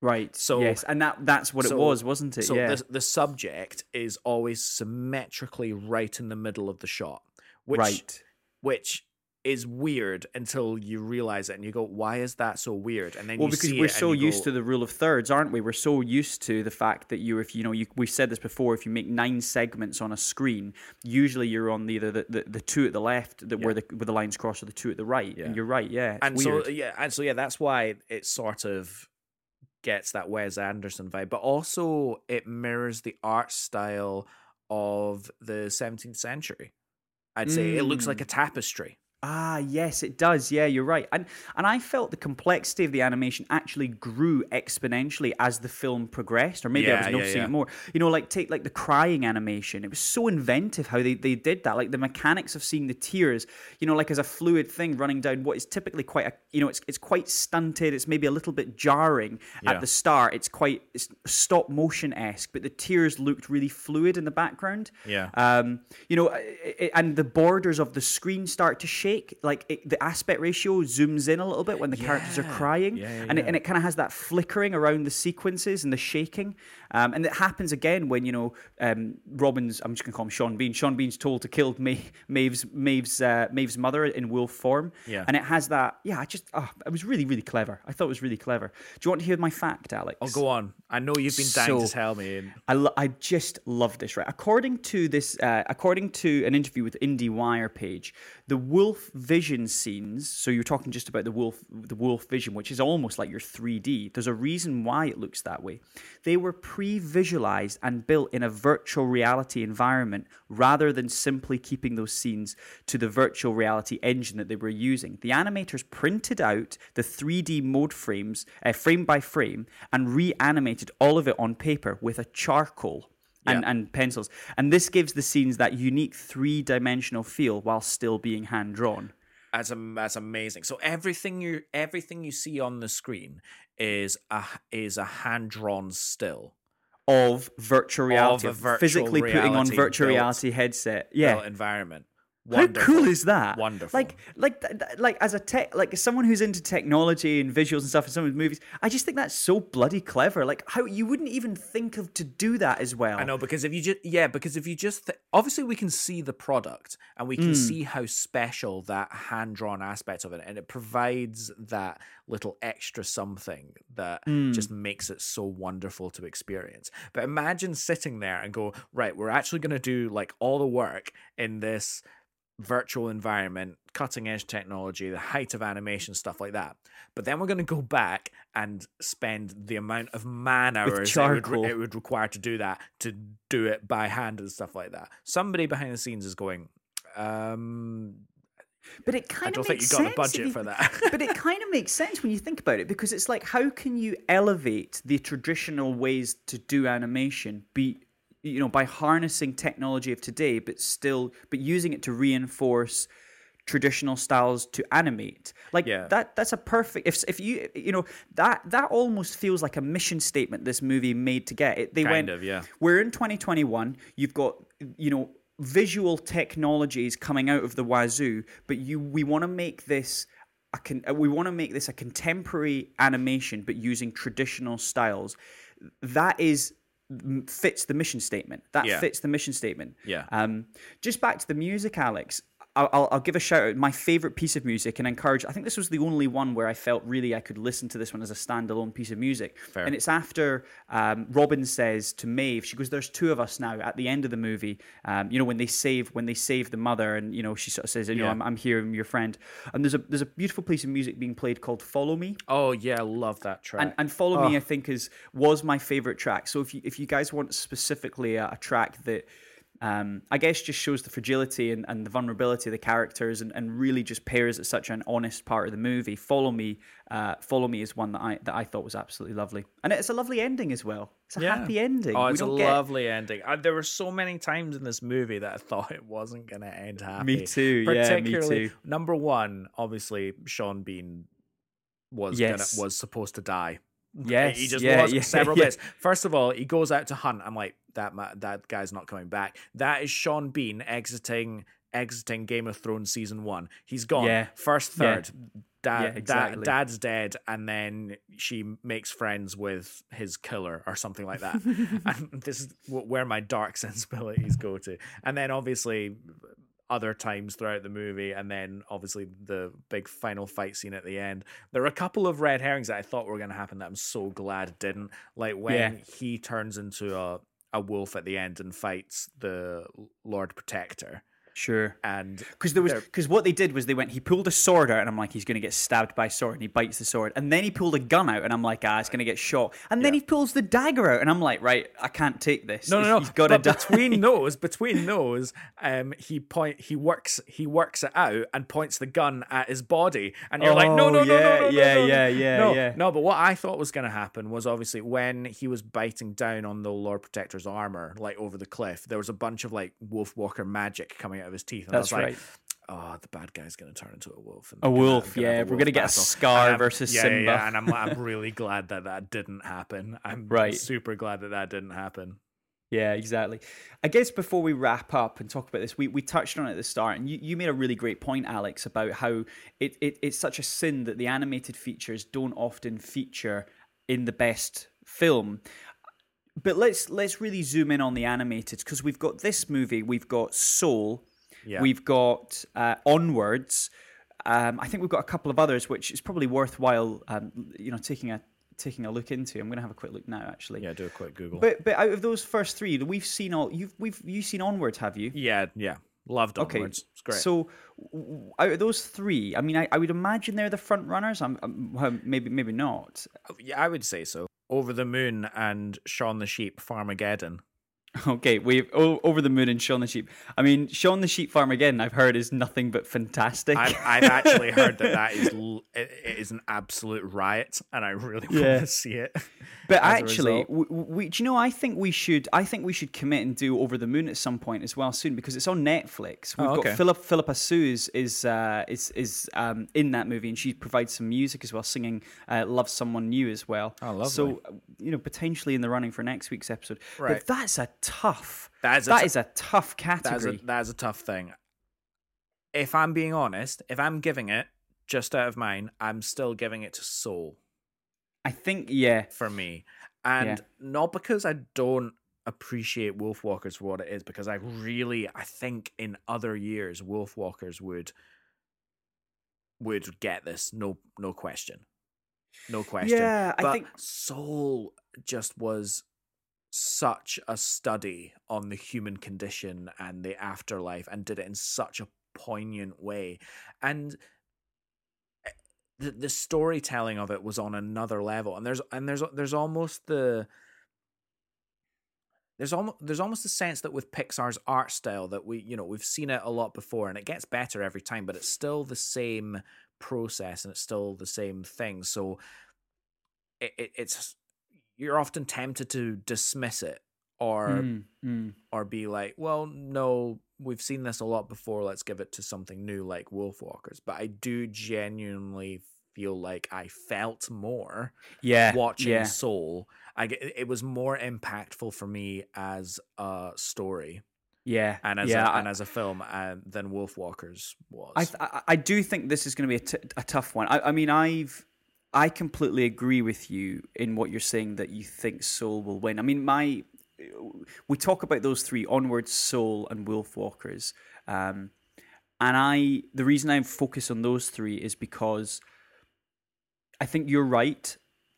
Right. So yes, and that that's what so, it was, wasn't it? So yeah. the the subject is always symmetrically right in the middle of the shot, which right. which is weird until you realize it and you go, why is that so weird? And then well, you because see we're it so and you used go, to the rule of thirds, aren't we? We're so used to the fact that you, if you know, you, we've said this before. If you make nine segments on a screen, usually you're on either the, the, the two at the left, that yeah. where the where the lines cross, or the two at the right. Yeah. And you're right, yeah. And weird. so yeah, and so yeah, that's why it's sort of. Gets that Wes Anderson vibe, but also it mirrors the art style of the seventeenth century. I'd say mm. it looks like a tapestry. Ah, yes, it does. Yeah, you're right. And and I felt the complexity of the animation actually grew exponentially as the film progressed, or maybe yeah, I was noticing yeah, yeah. it more. You know, like take like the crying animation. It was so inventive how they, they did that. Like the mechanics of seeing the tears, you know, like as a fluid thing running down what is typically quite a, you know, it's it's quite stunted. It's maybe a little bit jarring yeah. at the start. It's quite it's stop motion-esque, but the tears looked really fluid in the background. Yeah. Um, you know, it, and the borders of the screen start to shape. Like it, the aspect ratio zooms in a little bit when the yeah. characters are crying, yeah, yeah, and yeah. it, and it kind of has that flickering around the sequences and the shaking, um, and it happens again when you know um, Robin's. I'm just gonna call him Sean Bean. Sean Bean's told to kill May, Maeve's Maeve's uh, Maeve's mother in wolf form, yeah. and it has that. Yeah, I just oh, it was really really clever. I thought it was really clever. Do you want to hear my fact, Alex? Oh, go on. I know you've been dying so, to tell me. And... I lo- I just love this. Right, according to this, uh, according to an interview with IndieWire page, the wolf. Vision scenes, so you're talking just about the wolf the wolf vision, which is almost like your three D. There's a reason why it looks that way. They were pre-visualized and built in a virtual reality environment rather than simply keeping those scenes to the virtual reality engine that they were using. The animators printed out the three D mode frames uh, frame by frame and reanimated all of it on paper with a charcoal And, yeah. and pencils. And this gives the scenes that unique three-dimensional feel while still being hand-drawn. That's, um, that's amazing. So everything you everything you see on the screen is a, is a hand-drawn still. Of virtual reality. Of a virtual physically reality putting on virtual built, reality headset. Yeah. Environment. Wonderful. How cool is that? Wonderful. Like, like, like as a tech, like as someone who's into technology and visuals and stuff, and some of the movies, I just think that's so bloody clever. Like, how you wouldn't even think of to do that as well. I know because if you just, yeah, because if you just, th- obviously we can see the product and we can mm. see how special that hand-drawn aspect of it, and it provides that little extra something that mm. just makes it so wonderful to experience. But imagine sitting there and go, right, we're actually going to do like all the work in this virtual environment, cutting edge technology, the height of animation, stuff like that. But then we're going to go back and spend the amount of man hours it would, re- it would require to do that, to do it by hand and stuff like that. Somebody behind the scenes is going, um... But it kind of makes sense. I don't think you got a budget you, for that. But it kind of makes sense when you think about it, because it's like, how can you elevate the traditional ways to do animation, be you know, by harnessing technology of today, but still, but using it to reinforce traditional styles to animate. Like yeah. that that's a perfect, if if you you know that that almost feels like a mission statement this movie made to get it. They kind went of, yeah. We're in twenty twenty-one, you've got, you know, visual technologies coming out of the wazoo, but you we want to make this a con, we want to make this a contemporary animation but using traditional styles. That is fits the mission statement. That yeah. fits the mission statement. Yeah. Um just back to the music, Alex. I'll, I'll give a shout out. My favorite piece of music, and encourage, I think this was the only one where I felt really I could listen to this one as a standalone piece of music. Fair. And it's after um, Robin says to Maeve, she goes, "There's two of us now." At the end of the movie, um, you know, when they save when they save the mother, and you know, she sort of says, "You yeah. know, I'm, I'm here, I'm your friend." And there's a there's a beautiful piece of music being played called "Follow Me." Oh yeah, I love that track. And, and "Follow oh. Me," I think, is was my favorite track. So if you, if you guys want specifically a, a track that. Um, I guess just shows the fragility and, and the vulnerability of the characters, and, and really just pairs at such an honest part of the movie. Follow Me, uh, Follow Me is one that I that I thought was absolutely lovely, and it's a lovely ending as well. It's a yeah. happy ending. Oh, it's a get... lovely ending. I, there were so many times in this movie that I thought it wasn't going to end happy. Me too. Particularly, yeah, me too. Number one, obviously, Sean Bean was yes. gonna, was supposed to die. Yes, he just yeah, lost yeah, several yeah. bits. First of all, he goes out to hunt. I'm like, that ma- that guy's not coming back. That is Sean Bean exiting exiting Game of Thrones season one. He's gone. Yeah. First third, yeah. Dad, yeah, exactly. dad, dad's dead, and then she makes friends with his killer or something like that. And this is where my dark sensibilities go to. And then obviously other times throughout the movie, and then obviously the big final fight scene at the end. There are a couple of red herrings that I thought were going to happen that I'm so glad didn't. Like when yeah. he turns into a, a wolf at the end and fights the Lord Protector. Sure. And because there was because what they did was they went, he pulled a sword out, and I'm like, he's going to get stabbed by a sword, and he bites the sword. And then he pulled a gun out, and I'm like, ah, it's going to get shot. And then yeah. he pulls the dagger out, and I'm like, right, I can't take this. No, no, no. He's got to die. Between those, between those, um, he point he works he works it out and points the gun at his body, and you're oh, like, no, no, yeah, no, no, no, yeah, no, yeah, yeah, no, yeah. No, but what I thought was going to happen was obviously when he was biting down on the Lord Protector's armor, like over the cliff, there was a bunch of like Wolfwalker magic coming out of his teeth, and that's I was right. Like, oh, the bad guy's going to turn into a wolf. And a wolf, gonna, yeah. Gonna wolf we're going to get a Scar versus yeah, Simba, yeah, and I'm I'm really glad that that didn't happen. I'm right. super glad that that didn't happen. Yeah, exactly. I guess before we wrap up and talk about this, we, we touched on it at the start, and you, you made a really great point, Alex, about how it, it it's such a sin that the animated features don't often feature in the best film. But let's let's really zoom in on the animated, because we've got this movie, we've got Soul, yeah. we've got uh, Onwards. Um, I think we've got a couple of others, which is probably worthwhile, um, you know, taking a taking a look into. I'm going to have a quick look now, actually. Yeah, do a quick Google. But but out of those first three, we've seen all you've we've you've seen Onwards, have you? Yeah, yeah. Loved Onwards. Okay. It's great. So out of those three, I mean, I, I would imagine they're the front runners. I'm, I'm maybe maybe not. Yeah, I would say so. Over the Moon and Shaun the Sheep, Farmageddon. Okay, we've oh, Over the Moon and Shaun the Sheep. I mean, Shaun the Sheep, Farmageddon, I've heard is nothing but fantastic. I've, I've actually heard that that is it, it is an absolute riot, and I really yeah. want to see it. But actually, we, we, do you know? I think we should. I think we should commit and do Over the Moon at some point as well soon, because it's on Netflix. We've oh, okay. got Philip Philippa Sue is uh, is is um, in that movie, and she provides some music as well, singing uh, "Love Someone New" as well. Oh, lovely. So you know, potentially in the running for next week's episode. Right. But that's a Tough. That is a, that t- is a tough category. That is a, that is a tough thing. If I'm being honest, if I'm giving it just out of mine, I'm still giving it to Soul. I think, yeah. For me. And yeah. not because I don't appreciate Wolfwalkers for what it is, because I really, I think in other years, Wolfwalkers would would get this, no no question. No question. Yeah, but I think Soul just was such a study on the human condition and the afterlife, and did it in such a poignant way, and the the storytelling of it was on another level, and there's and there's there's almost the there's almost there's almost the sense that with Pixar's art style that we you know we've seen it a lot before, and it gets better every time, but it's still the same process and it's still the same thing, so it, it it's you're often tempted to dismiss it or mm, mm. or be like, well, no, we've seen this a lot before, let's give it to something new like Wolfwalkers. But I do genuinely feel like I felt more yeah, watching yeah. Soul. I, it was more impactful for me as a story yeah, and as, yeah, a, I, and as a film uh, than Wolfwalkers was. I, I, I do think this is going to be a, t- a tough one. I, I mean, I've... I completely agree with you in what you're saying that you think Soul will win. I mean, my we talk about those three, Onwards, Soul, and Wolfwalkers. Um, and I the reason I focus on those three is because I think you're right.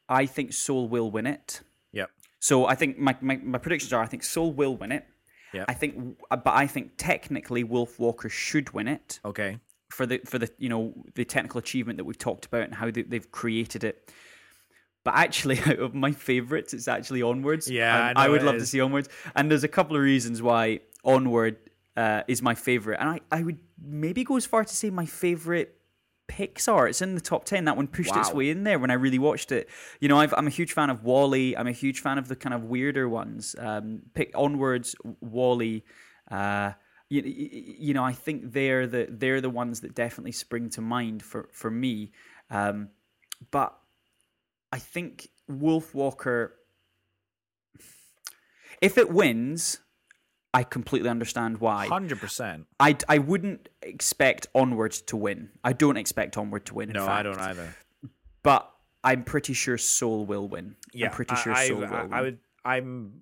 I think Soul will win it. Yep. So I think my, my, my predictions are I think Soul will win it. Yeah. I think but I think technically Wolfwalkers should win it. Okay. For the for the you know the technical achievement that we've talked about and how they, they've created it, but actually out of my favorites, it's actually Onwards. Yeah, I, I would love is. to see Onwards, and there's a couple of reasons why Onward uh, is my favorite, and I, I would maybe go as far to say my favorite Pixar. It's in the top ten. That one pushed wow. its way in there when I really watched it. You know, I've, I'm a huge fan of WALL-E. I'm a huge fan of the kind of weirder ones. Um, pick Onwards, WALL-E. Uh, You, you know, I think they're the they're the ones that definitely spring to mind for for me. Um, but I think Wolfwalker, if it wins, I completely understand why. one hundred percent. I, I wouldn't expect Onward to win. I don't expect Onward to win. In no, fact. I don't either. But I'm pretty sure Soul will win. Yeah, I'm pretty sure I, Soul I, will I, win. I would. I'm.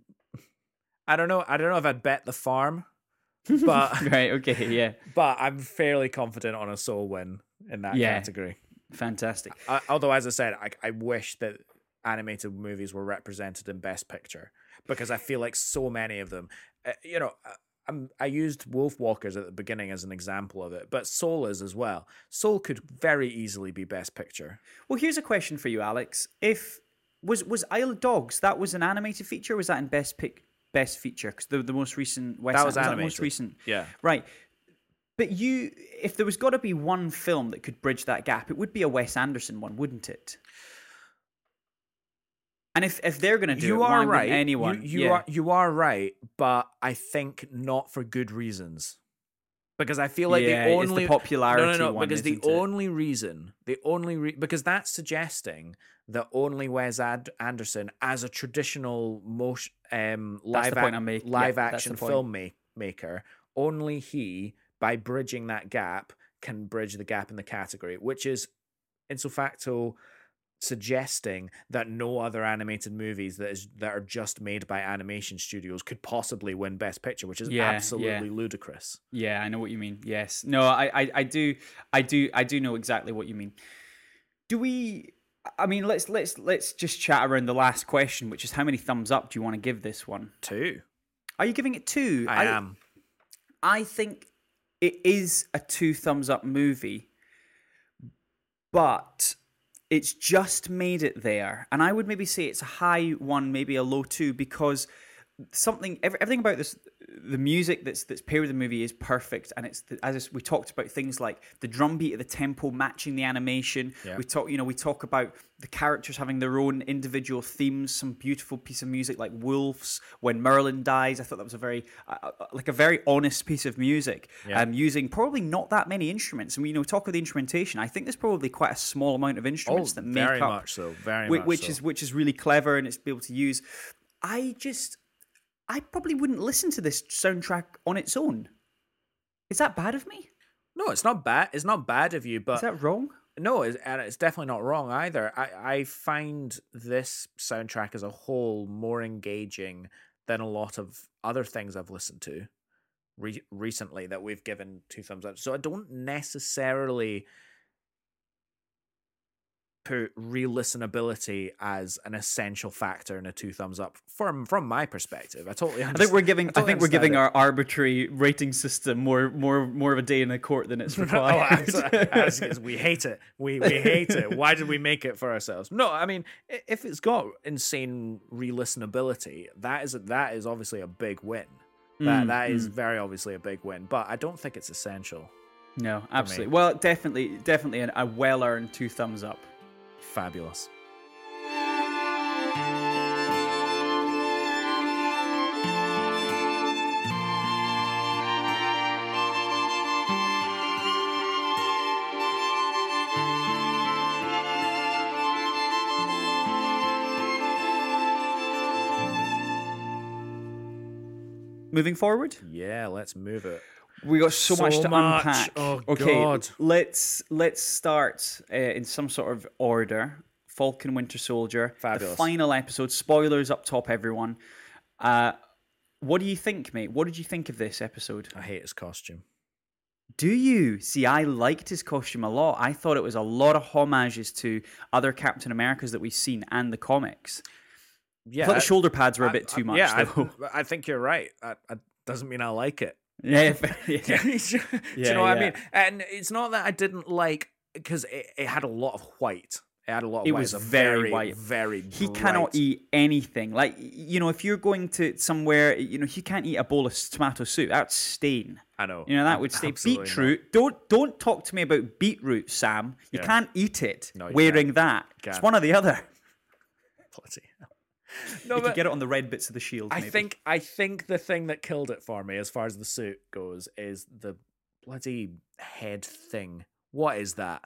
I don't know. I don't know if I'd bet the farm. But right, okay, yeah. But I'm fairly confident on a Soul win in that yeah. category. Fantastic. I, although, as I said, I, I wish that animated movies were represented in Best Picture because I feel like so many of them. Uh, you know, I, I'm, I used Wolfwalkers at the beginning as an example of it, but Soul is as well. Soul could very easily be Best Picture. Well, here's a question for you, Alex. If was was Isle of Dogs? That was an animated feature. Or was that in Best Picture? Best feature because the the most recent West that was, was animated. That most recent, yeah, right. But you, if there was got to be one film that could bridge that gap, it would be a Wes Anderson one, wouldn't it? And if if they're going to do, you it, are right. Anyone, you, you yeah. are you are right, but I think not for good reasons. Because I feel like yeah, the only it's the popularity no no no one, because the only it? reason the only re- because that's suggesting that only Wes Ad- Anderson as a traditional motion um, live ac- live yeah, action filmmaker, only he by bridging that gap can bridge the gap in the category, which is in so facto suggesting that no other animated movies that is that are just made by animation studios could possibly win Best Picture, which is yeah, absolutely yeah. ludicrous. Yeah, I know what you mean. Yes, no, I, I, I do, I do, I do know exactly what you mean. Do we? I mean, let's let's let's just chat around the last question, which is how many thumbs up do you want to give this one? Two. Are you giving it two? I, I am. I think it is a two thumbs up movie, but. It's just made it there. And I would maybe say it's a high one, maybe a low two, because something, everything about this, the music that's that's paired with the movie is perfect. And it's, the, as we talked about things like the drumbeat of the tempo matching the animation. Yeah. We talk, you know, we talk about the characters having their own individual themes, some beautiful piece of music like Wolves, When Merlin Dies. I thought that was a very, uh, like a very honest piece of music. Yeah. Um, using probably not that many instruments. And we, you know, talk of the instrumentation. I think there's probably quite a small amount of instruments oh, that make very up. Much so, very which, much which so. Is, which is really clever and it's able to use. I just... I probably wouldn't listen to this soundtrack on its own. Is that bad of me? No, it's not bad. It's not bad of you, but... Is that wrong? No, it's, and it's definitely not wrong either. I, I find this soundtrack as a whole more engaging than a lot of other things I've listened to re- recently that we've given two thumbs up. So I don't necessarily put re-listenability as an essential factor in a two thumbs up from from my perspective. I totally understand. I think we're giving. I, I think we're giving it. Our arbitrary rating system more more more of a day in the court than it's required. oh, as, as, as we hate it. We we hate it. Why did we make it for ourselves? No, I mean, if it's got insane re-listenability, that is that is obviously a big win. That mm, that is mm. very obviously a big win. But I don't think it's essential. No, absolutely. Well, definitely, definitely an, a well earned two thumbs up. Fabulous. moving forward? Yeah, let's move it. We got so, so much to much. unpack. Oh, okay, God. let's let's start uh, in some sort of order. Falcon Winter Soldier, Fabulous. The final episode. Spoilers up top, everyone. Uh, what do you think, mate? What did you think of this episode? I hate his costume. Do you? See, I liked his costume a lot. I thought it was a lot of homages to other Captain Americas that we've seen and the comics. Yeah, I thought I, the shoulder pads were I, a bit too I, much. Yeah, though. I, I think you're right. That doesn't mean I like it. Yeah, yeah. yeah. Do you know yeah, what yeah. I mean? And it's not that I didn't like, because it, it had a lot of white. It had a lot of it white. Was it was very, very white. Very he bright. Cannot eat anything. Like, you know, if you're going to somewhere, you know, he can't eat a bowl of tomato soup. That would stain. I know. You know, that would stain. Beetroot. Not. Don't don't talk to me about beetroot, Sam. You yeah. can't eat it no, wearing can't. that. Can't. It's one or the other. Bloody hell. No, you could get it on the red bits of the shield. I maybe. think I think the thing that killed it for me, as far as the suit goes, is the bloody head thing. What is that?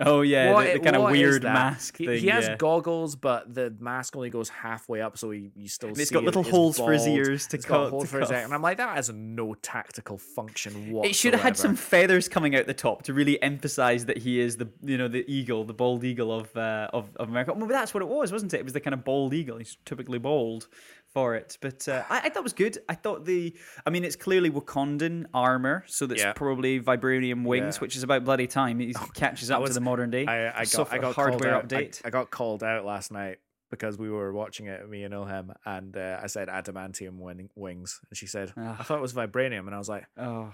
Oh yeah, what, the, the kind of weird mask thing. He, he has yeah. goggles, but the mask only goes halfway up, so he, you still and see it's got little it, holes for his ears to cut. Hole for his ear. And I'm like, that has no tactical function whatsoever. It should have had some feathers coming out the top to really emphasize that he is the you know the eagle, the bald eagle of uh, of, of America. Well, that's what it was, wasn't it? It was the kind of bald eagle. He's typically bald for it, but uh, I, I thought it was good. I thought the, I mean, it's clearly Wakandan armor, so that's yeah. probably vibranium wings, yeah. which is about bloody time. He oh, catches up was, to the modern day. I, I got, I got hardware update. I, I got called out last night because we were watching it, me and Ilham, and uh, I said adamantium win- wings, and she said, oh. I thought it was vibranium, and I was like, oh.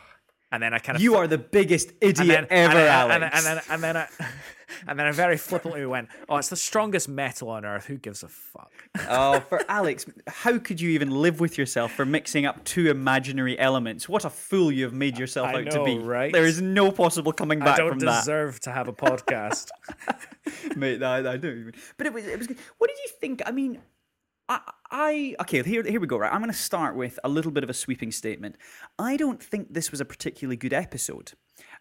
And then I kind of you fl- are the biggest idiot then, ever, and, Alex. And, and, and, and then, and then, I, and then I very flippantly went, "Oh, it's the strongest metal on earth. Who gives a fuck?" Oh, for Alex, how could you even live with yourself for mixing up two imaginary elements? What a fool you have made yourself I out know, to be! Right? There is no possible coming back from that. I don't deserve that. to have a podcast, mate. I, I don't even. But it was. It was. Good. What did you think? I mean. I, I okay. Here, here we go. Right, I'm going to start with a little bit of a sweeping statement. I don't think this was a particularly good episode,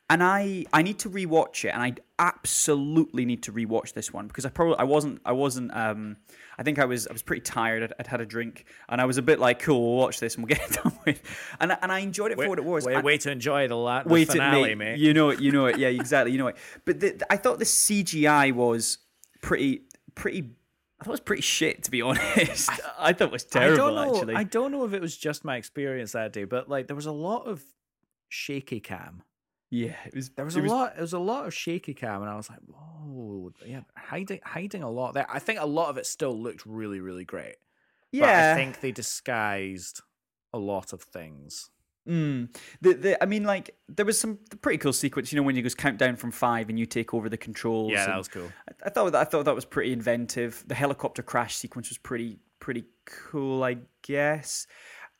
and I, I need to rewatch it, and I absolutely need to rewatch this one because I probably I wasn't I wasn't um I think I was I was pretty tired. I'd, I'd had a drink, and I was a bit like, cool, we'll watch this and we'll get it done with. And and I enjoyed it for wait, what it was. Way I, way to enjoy the, la- the finale, it, mate. mate. You know it. You know it. Yeah, exactly. You know it. But the, I thought the C G I was pretty pretty. I thought it was pretty shit, to be honest. I, I thought it was terrible, I don't know, actually. I don't know if it was just my experience that day, but like there was a lot of shaky cam. Yeah, it was. There was a was, lot. There was a lot of shaky cam, and I was like, "Whoa, yeah, hiding, hiding a lot there." I think a lot of it still looked really, really great. Yeah, but I think they disguised a lot of things. Mm. The, the, I mean, like, there was some pretty cool sequence, you know, when he goes countdown from five and you take over the controls. Yeah, that was cool. I, I thought that I thought that was pretty inventive. The helicopter crash sequence was pretty pretty cool, I guess.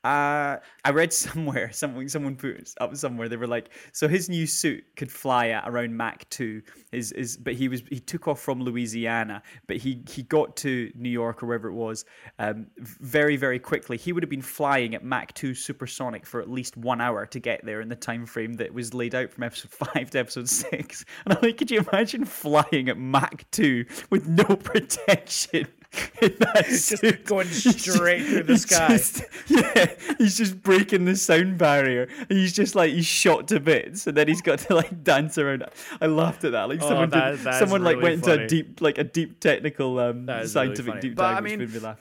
Uh, I read somewhere, someone someone put up somewhere, they were like, so his new suit could fly at around Mach two. Is is but he was he took off from Louisiana, but he he got to New York or wherever it was um, very very quickly. He would have been flying at Mach two supersonic for at least one hour to get there in the time frame that was laid out from episode five to episode six. And I'm like, could you imagine flying at Mach two with no protection? That's just going straight through the sky. Just, yeah, he's just breaking the sound barrier. He's just like he's shot to bits, and then he's got to like dance around. I laughed at that. Like oh, someone, that, did, that someone really like went funny. into a deep, like a deep technical, um, scientific really deep dive, I mean, which made me laugh.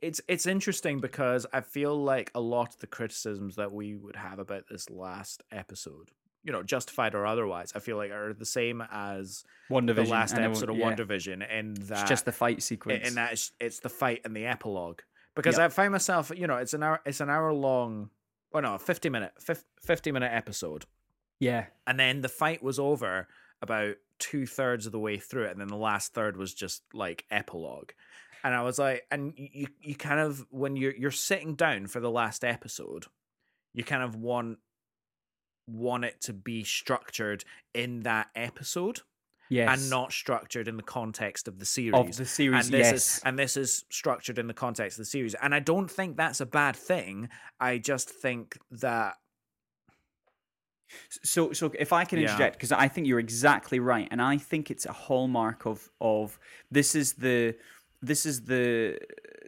It's it's interesting because I feel like a lot of the criticisms that we would have about this last episode, you know, justified or otherwise, I feel like are the same as the last episode of yeah. WandaVision, and that it's just the fight sequence, and that it's, it's the fight and the epilogue. Because yep. I find myself, you know, it's an hour, it's an hour long, or no, fifty minute, fifty minute episode. Yeah, and then the fight was over about two thirds of the way through it, and then the last third was just like epilogue. And I was like, and you, you kind of when you're you're sitting down for the last episode, you kind of want. want it to be structured in that episode, yes, and not structured in the context of the series. Of the series, and this yes. Is, and this is structured in the context of the series. And I don't think that's a bad thing. I just think that... So so if I can interject, because yeah. I think you're exactly right, and I think it's a hallmark of... of this is the... This is the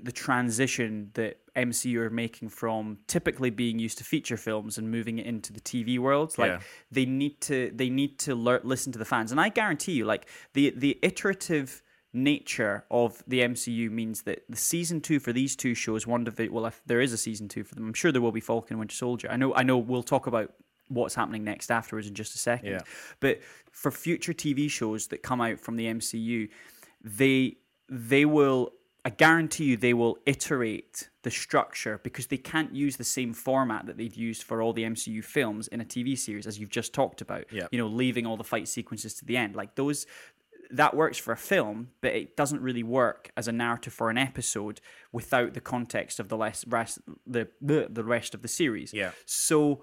the transition that M C U are making from typically being used to feature films and moving it into the T V world. Like yeah. they need to they need to learn, listen to the fans. And I guarantee you, like the the iterative nature of the M C U means that the season two for these two shows, one of the, well, if there is a season two for them, I'm sure there will be Falcon and Winter Soldier. I know I know we'll talk about what's happening next afterwards in just a second. Yeah. But for future T V shows that come out from the M C U, they they will I guarantee you they will iterate the structure, because they can't use the same format that they've used for all the M C U films in a T V series, as you've just talked about. Yeah. You know, leaving all the fight sequences to the end. Like those, that works for a film, but it doesn't really work as a narrative for an episode without the context of the less rest, the the rest of the series. Yeah. So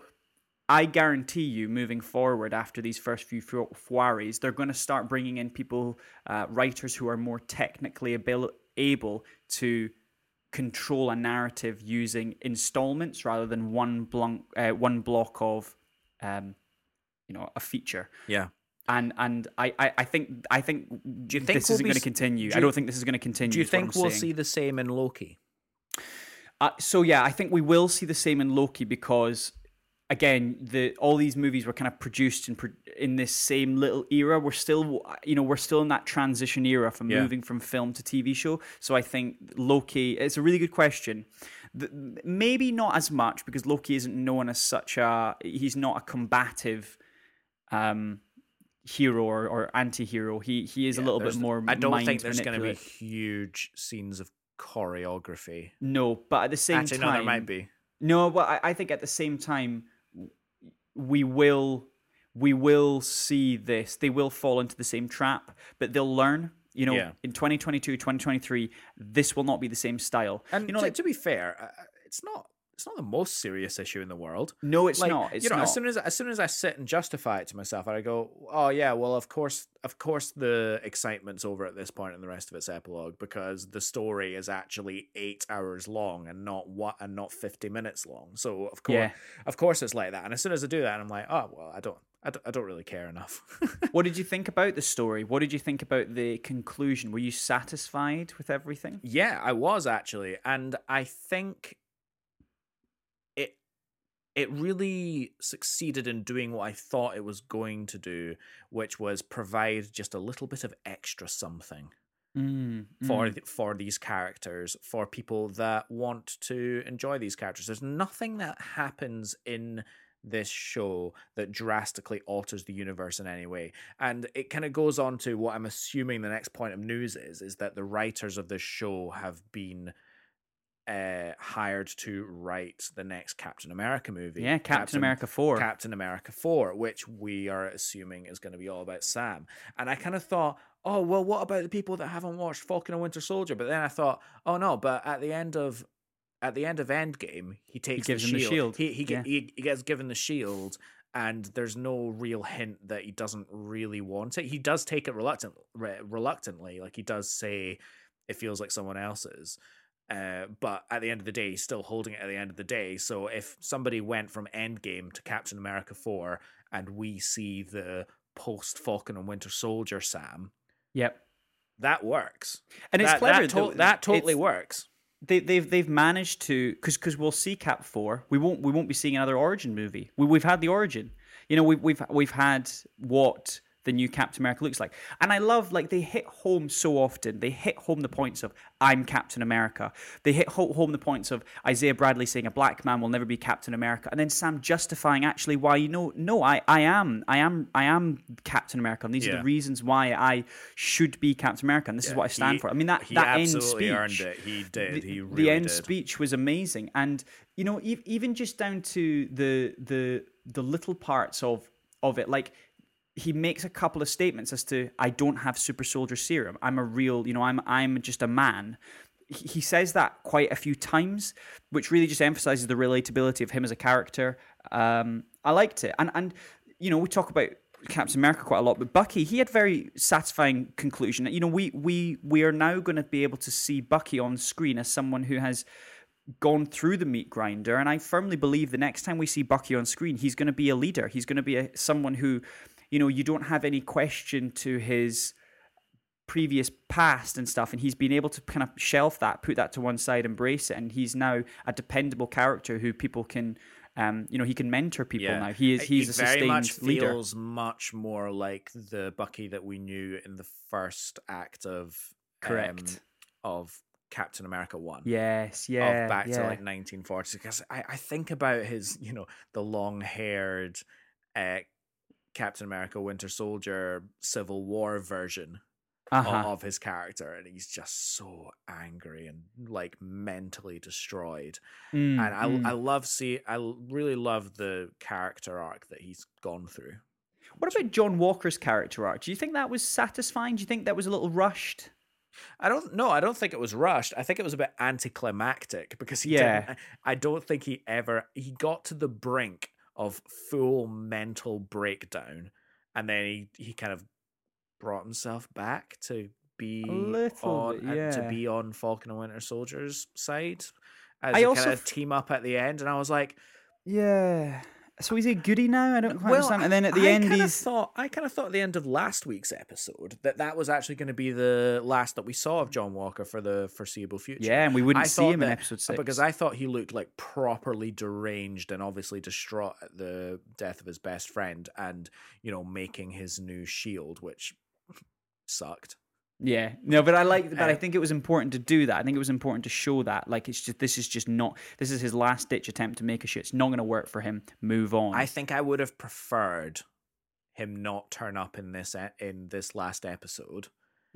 I guarantee you, moving forward after these first few forays, they're going to start bringing in people, uh, writers who are more technically able, able to control a narrative using installments rather than one blunk, uh, one block of, um, you know, a feature. Yeah. And and I, I, I think I think, do you think this we'll isn't going to continue. Do you, I don't think this is going to continue. Do you think we'll saying. see the same in Loki? Uh, so yeah, I think we will see the same in Loki, because again, the all these movies were kind of produced in in this same little era. We're still, you know, we're still in that transition era from yeah. moving from film to T V show. So I think Loki, it's a really good question. The, maybe not as much, because Loki isn't known as such a, he's not a combative um, hero or, or anti-hero. He he is yeah, a little bit more. I don't think there's going to be huge scenes of choreography. No, but at the same Actually, time, no, there might be. No, but I, I think at the same time, we will we will see this. They will fall into the same trap, but they'll learn. You know, yeah. in twenty twenty-two, twenty twenty-three, this will not be the same style. And you know, to, like, to be fair, it's not it's not the most serious issue in the world. No, it's like, not. It's you know, not. as soon as as soon as I sit and justify it to myself, and I go, oh yeah, well of course, of course, the excitement's over at this point in the rest of its epilogue, because the story is actually eight hours long and not what and not fifty minutes long. So of course, yeah. of course, it's like that. And as soon as I do that, I'm like, oh well, I don't. I don't, I don't really care enough. What did you think about the story? What did you think about the conclusion? Were you satisfied with everything? Yeah, I was actually. And I think it it really succeeded in doing what I thought it was going to do, which was provide just a little bit of extra something. Mm, for mm. for these characters, for people that want to enjoy these characters. There's nothing that happens in this show that drastically alters the universe in any way, and it kind of goes on to what I'm assuming the next point of news is is that the writers of this show have been uh hired to write the next Captain America movie. Yeah, Captain, Captain America four. Captain America four, which we are assuming is going to be all about Sam. And I kind of thought, oh well, what about the people that haven't watched Falcon and Winter Soldier? But then I thought, oh no, but at the end of At the end of Endgame, he takes he gives the, shield. Him the shield. He he, yeah. he he gets given the shield, and there's no real hint that he doesn't really want it. He does take it reluctant, re- reluctantly. Like, he does say it feels like someone else's. Uh, but at the end of the day, he's still holding it at the end of the day. So if somebody went from Endgame to Captain America four, and we see the post-Falcon and Winter Soldier Sam, yep, that works. And that, it's clever. That, to- that totally it's- works. They, they've they've managed to, because because we'll see Cap four. We won't we won't be seeing another origin movie. We we've had the origin. You know, we we've we've had what the new Captain America looks like. And I love, like, they hit home so often. They hit home the points of I'm Captain America. They hit ho- home the points of Isaiah Bradley saying a black man will never be Captain America, and then Sam justifying actually why, you know, no, I I am I am I am Captain America, and these yeah. are the reasons why I should be Captain America, and this yeah, is what I stand he, for. I mean, that, he that end speech earned it. He did. The, he really the end did. speech was amazing, and you know, e- even just down to the the the little parts of of it, like. He makes a couple of statements as to, I don't have super soldier serum. I'm a real, you know, I'm I'm just a man. He says that quite a few times, which really just emphasizes the relatability of him as a character. Um, I liked it. And, and you know, we talk about Captain America quite a lot, but Bucky, he had very satisfying conclusion. You know, we we we are now going to be able to see Bucky on screen as someone who has gone through the meat grinder, and I firmly believe the next time we see Bucky on screen, he's going to be a leader. He's going to be a, someone who, you know, you don't have any question to his previous past and stuff, and he's been able to kind of shelf that, put that to one side, embrace it, and he's now a dependable character who people can, um, you know, he can mentor people yeah. now. He is he's he a sustained leader. Very much feels leader. much more like the Bucky that we knew in the first act of correct um, of Captain America one. Yes, yeah, of back yeah. to like nineteen forties. Because I, I think about his, you know, the long-haired uh, Captain America Winter Soldier Civil War version. Uh-huh. Of his character, and he's just so angry and like mentally destroyed. Mm, and I, mm. I love see, I really love the character arc that he's gone through. What about John Walker's character arc? Do you think that was satisfying? Do you think that was a little rushed? I don't know. I don't think it was rushed. I think it was a bit anticlimactic because he yeah. didn't. I don't think he ever. He got to the brink of full mental breakdown, and then he he kind of. brought himself back to be little, on yeah. to be on Falcon and Winter Soldier's side as I a also kind of f- team up at the end, and I was like, yeah. So is he goody now? I don't quite well, understand. And then at the I end, he's thought I kind of thought at the end of last week's episode that that was actually going to be the last that we saw of John Walker for the foreseeable future. Yeah, and we wouldn't I see him that, in episode six because I thought he looked like properly deranged and obviously distraught at the death of his best friend, and you know, making his new shield, which. Sucked. Yeah, no, but I like, but I think it was important to do that. I think it was important to show that, like, it's just this is just not. This is his last ditch attempt to make a shit. It's not going to work for him. Move on. I think I would have preferred him not turn up in this in this last episode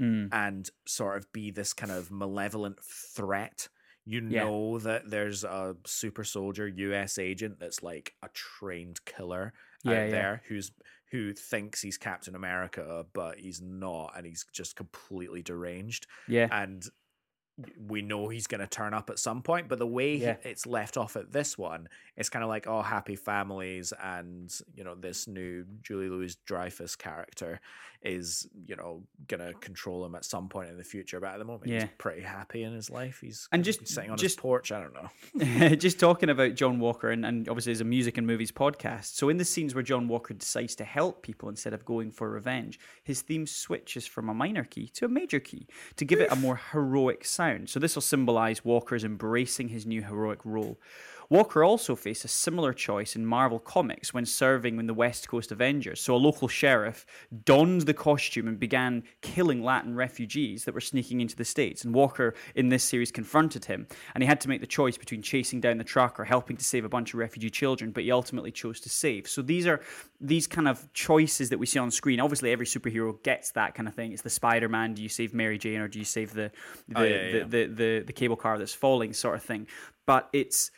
mm. and sort of be this kind of malevolent threat. You know yeah. that there's a super soldier U S agent that's like a trained killer yeah, out there yeah. who's. who thinks he's Captain America, but he's not, and he's just completely deranged. Yeah. And we know he's going to turn up at some point, but the way yeah. he, it's left off at this one, it's kind of like, oh, happy families, and, you know, this new Julie Louis-Dreyfus character is, you know, going to control him at some point in the future, but at the moment yeah. he's pretty happy in his life. He's, and just, he's sitting on just, his porch, I don't know. Just talking about John Walker, and, and obviously it's a music and movies podcast, so in the scenes where John Walker decides to help people instead of going for revenge, his theme switches from a minor key to a major key to give it a more heroic sound. So this will symbolise Walker's embracing his new heroic role. Walker also faced a similar choice in Marvel Comics when serving in the West Coast Avengers. So a local sheriff donned the costume and began killing Latin refugees that were sneaking into the States. And Walker in this series confronted him, and he had to make the choice between chasing down the truck or helping to save a bunch of refugee children, but he ultimately chose to save. So these are these kind of choices that we see on screen. Obviously, every superhero gets that kind of thing. It's the Spider-Man, do you save Mary Jane or do you save the the oh, yeah, the, yeah. The, the, the, the cable car that's falling sort of thing. But it's...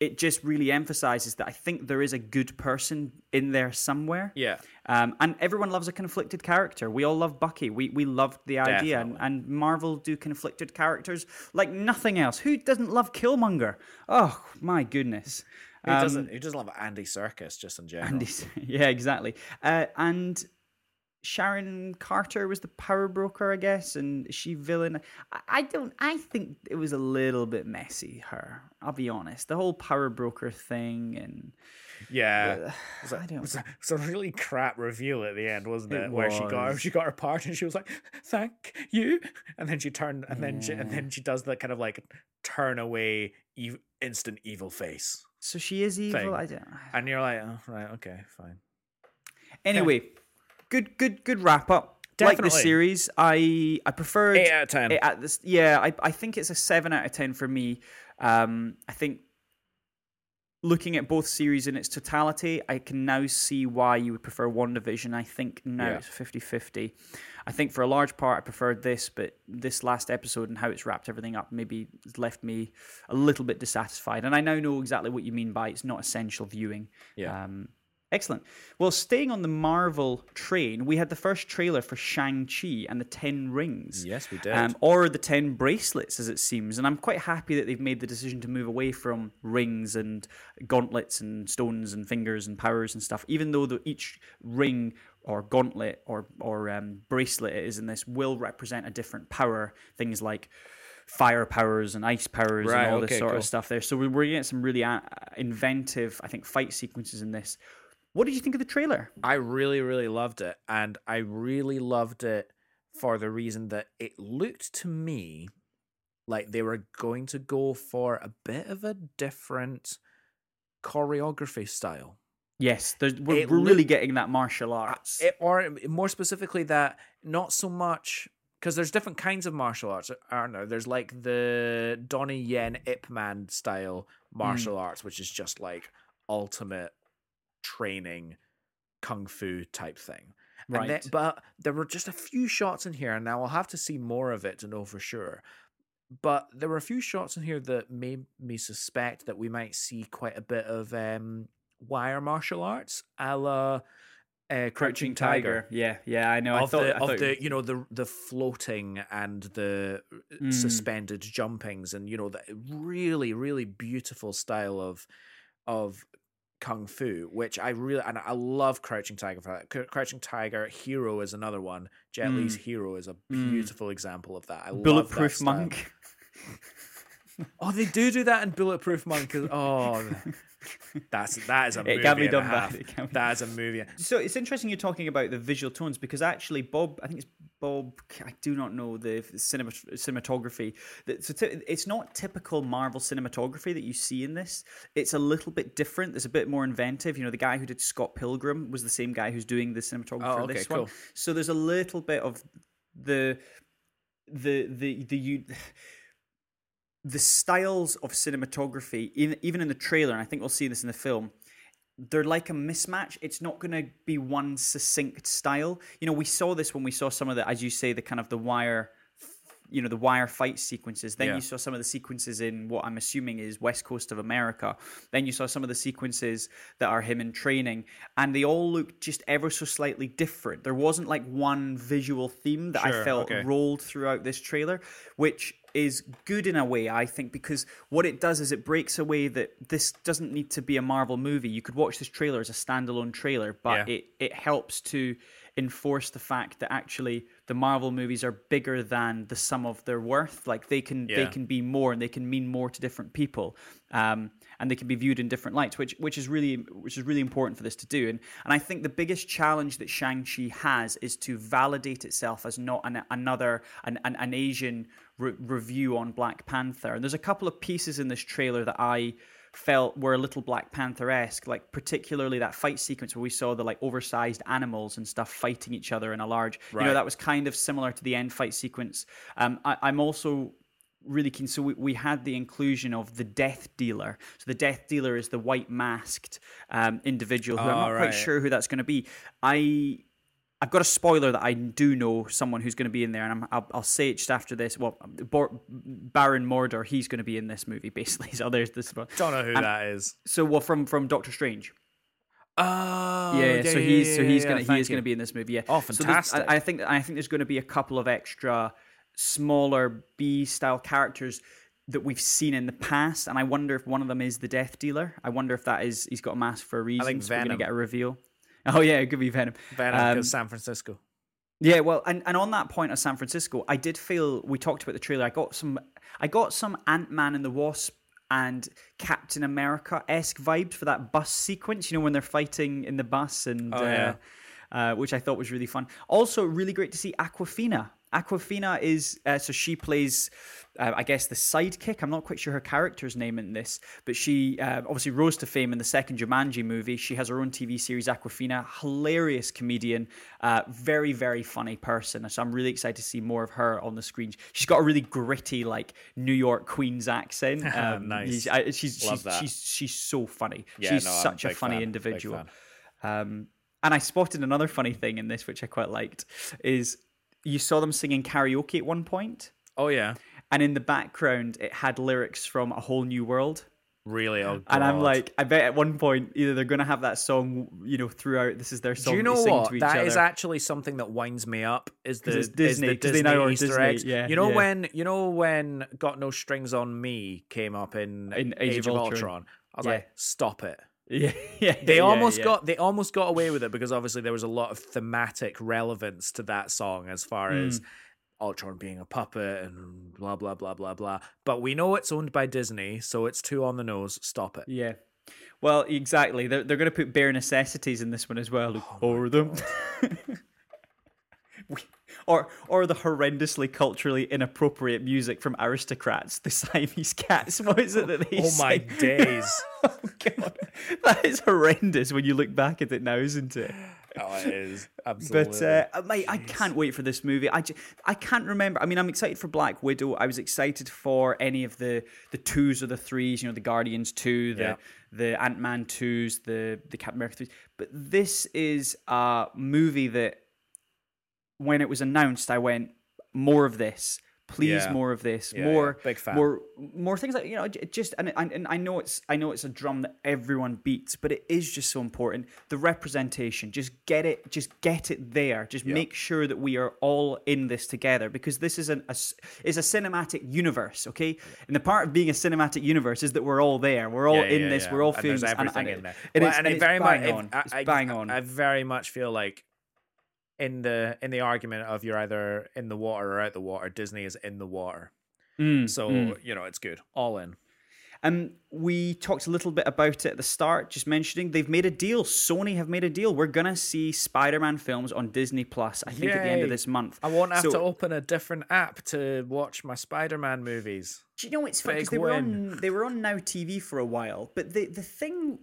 it just really emphasizes that I think there is a good person in there somewhere. Yeah. Um, and everyone loves a conflicted character. We all love Bucky. We we loved the idea. And, and Marvel do conflicted characters like nothing else. Who doesn't love Killmonger? Oh, my goodness. Who um, doesn't, who doesn't love Andy Serkis just in general? Andy, yeah, exactly. Uh, and... Sharon Carter was the power broker, I guess, and she villain. I don't. I think it was a little bit messy. Her, I'll be honest. The whole power broker thing and yeah, uh, a, I don't. It was, a, it was a really crap reveal at the end, wasn't it? it Where was. she got she got her part and she was like, "Thank you," and then she turned and yeah. then she, and then she does the kind of like turn away, ev- instant evil face. So she is evil. Thing. I don't. And you're like, oh, right, okay, fine. Anyway. Yeah. Good, good, good wrap up. Definitely. Like the series, I I preferred eight out of ten. Eight at this, yeah, I I think it's a seven out of ten for me. Um, I think looking at both series in its totality, I can now see why you would prefer WandaVision. I think now yeah. it's fifty-fifty. I think for a large part, I preferred this, but this last episode and how it's wrapped everything up maybe left me a little bit dissatisfied. And I now know exactly what you mean by it's not essential viewing. Yeah. Um, Excellent. Well, staying on the Marvel train, we had the first trailer for Shang-Chi and the Ten Rings. Yes, we did. Um, or the Ten Bracelets, as it seems. And I'm quite happy that they've made the decision to move away from rings and gauntlets and stones and fingers and powers and stuff, even though the, each ring or gauntlet or, or um, bracelet it is in this will represent a different power. Things like fire powers and ice powers right, and all okay, this sort cool. of stuff there. So we we're getting some really inventive, I think, fight sequences in this. What did you think of the trailer? I really, really loved it. And I really loved it for the reason that it looked to me like they were going to go for a bit of a different choreography style. Yes, we're, we're looked, really getting that martial arts. It, or more specifically that, not so much, because there's different kinds of martial arts, aren't there? There's like the Donnie Yen, Ip Man style martial mm. arts, which is just like ultimate training, kung fu type thing. Right. Then, but there were just a few shots in here, and now I'll have to see more of it to know for sure. But there were a few shots in here that made me suspect that we might see quite a bit of um, wire martial arts, a la uh, Crouching Tiger. Tiger. Yeah, yeah, I know. Of I thought the, I of thought... the you know the the floating and the mm. suspended jumpings, and you know that really really beautiful style of of. Kung Fu, which I really, and I love Crouching Tiger for that. Crouching Tiger, Hero is another one. Jet mm. Li's Hero is a beautiful mm. example of that. I Bulletproof love that Monk. Oh, they do do that in Bulletproof Monk. Oh, that's that is a movie. It can be done that. That is a movie. So it's interesting you're talking about the visual tones, because actually Bob, I think it's Bob, I do not know the cinema, cinematography. So t- it's not typical Marvel cinematography that you see in this. It's a little bit different. There's a bit more inventive. You know, the guy who did Scott Pilgrim was the same guy who's doing the cinematography oh, okay, for this cool. one. So there's a little bit of the the the the you. The styles of cinematography, even in the trailer, and I think we'll see this in the film, they're like a mismatch. It's not going to be one succinct style. You know, we saw this when we saw some of the, as you say, the kind of the wire, you know, the wire fight sequences. Then yeah. you saw some of the sequences in what I'm assuming is West Coast of America. Then you saw some of the sequences that are him in training. And they all looked just ever so slightly different. There wasn't like one visual theme that sure, I felt okay. rolled throughout this trailer, which... is good in a way, I think, because what it does is it breaks away that this doesn't need to be a Marvel movie. You could watch this trailer as a standalone trailer, but yeah. it, it helps to enforce the fact that actually the Marvel movies are bigger than the sum of their worth. Like they can yeah. they can be more, and they can mean more to different people, um, and they can be viewed in different lights, which which is really which is really important for this to do. And and I think the biggest challenge that Shang-Chi has is to validate itself as not an, another an an, an Asian re- review on Black Panther. And there's a couple of pieces in this trailer that I felt were a little Black Panther-esque, like particularly that fight sequence where we saw the like oversized animals and stuff fighting each other in a large, right. you know, that was kind of similar to the end fight sequence. Um, I, I'm also really keen. So we, we had the inclusion of the Death Dealer. So the Death Dealer is the white masked um, individual who oh, I'm not right. quite sure who that's going to be. I... I've got a spoiler that I do know someone who's going to be in there, and I'm, I'll, I'll say it just after this. Well, Bor- Baron Mordor, he's going to be in this movie, basically. So there's this. Don't know who and, that is. So, well, from, from Doctor Strange. Oh, yeah. yeah so yeah, he's so he's yeah, going he is going to be in this movie. Yeah. Oh, fantastic! So I, I think I think there's going to be a couple of extra smaller B style characters that we've seen in the past, and I wonder if one of them is the Death Dealer. I wonder if that is he's got a mask for a reason. I think so we're going to get a reveal. Oh, yeah, it could be Venom. Venom um, because San Francisco. Yeah, well, and, and on that point of San Francisco, I did feel, we talked about the trailer, I got some I got some Ant-Man and the Wasp and Captain America-esque vibes for that bus sequence, you know, when they're fighting in the bus, and oh, yeah. uh, uh, which I thought was really fun. Also, really great to see Aquafina. Aquafina is, uh, so she plays, uh, I guess, the sidekick. I'm not quite sure her character's name in this, but she uh, obviously rose to fame in the second Jumanji movie. She has her own T V series, Aquafina, hilarious comedian, uh, very, very funny person. So I'm really excited to see more of her on the screen. She's got a really gritty, like, New York, Queens accent. Um, nice. I, she's, Love she's, that. She's, she's so funny. Yeah, she's no, such I'm a funny fan. individual. Um, and I spotted another funny thing in this, which I quite liked, is... You saw them singing karaoke at one point. Oh, yeah. And in the background, it had lyrics from A Whole New World. Really? Oh, God. And I'm like, I bet at one point, either they're going to have that song, you know, throughout. This is their song. Do you know what? That other. is actually something that winds me up. Is the it's Disney, is the Disney now Easter Disney, eggs? Yeah, you know yeah. when you know when "Got No Strings on Me" came up in, in Age, Age of Ultron. Ultron. I was yeah. like, stop it. Yeah, yeah, they yeah, almost yeah. got they almost got away with it because obviously there was a lot of thematic relevance to that song as far mm. as Ultron being a puppet and blah blah blah blah blah. But we know it's owned by Disney, so it's too on the nose. Stop it. Yeah. Well, exactly. They're they're going to put Bare Necessities in this one as well. Oh, over them. Or or the horrendously culturally inappropriate music from Aristocrats, the Siamese Cats. What is it that they Oh my sing? Days. Oh God. That is horrendous when you look back at it now, isn't it? Oh, it is. Absolutely. But, uh, mate, Jeez. I can't wait for this movie. I, just, I can't remember. I mean, I'm excited for Black Widow. I was excited for any of the, the twos or the threes, you know, the Guardians two, the yeah. the Ant-Man twos, the, the Captain America threes. But this is a movie that, when it was announced, I went, more of this. Please, yeah. more of this. Yeah, more, yeah. Big fan. more, more things like, you know, it just, and, and and I know it's, I know it's a drum that everyone beats, but it is just so important. The representation, just get it, just get it there. Just yeah. make sure that we are all in this together, because this is an, a, is a cinematic universe, okay? And the part of being a cinematic universe is that we're all there. We're all yeah, in yeah, this. Yeah. We're all feeling everything and, and, in there. Well, is, and, and it very much, on. I, I, bang on. I very much feel like, in the in the argument of you're either in the water or out the water, Disney is in the water. Mm, so, mm. you know, it's good. All in. And we talked a little bit about it at the start, just mentioning they've made a deal. Sony have made a deal. We're going to see Spider-Man films on Disney Plus, I think, Yay. At the end of this month. I won't have so, to open a different app to watch my Spider-Man movies. Do you know, it's funny because they, they were on Now T V for a while, but the, the thing...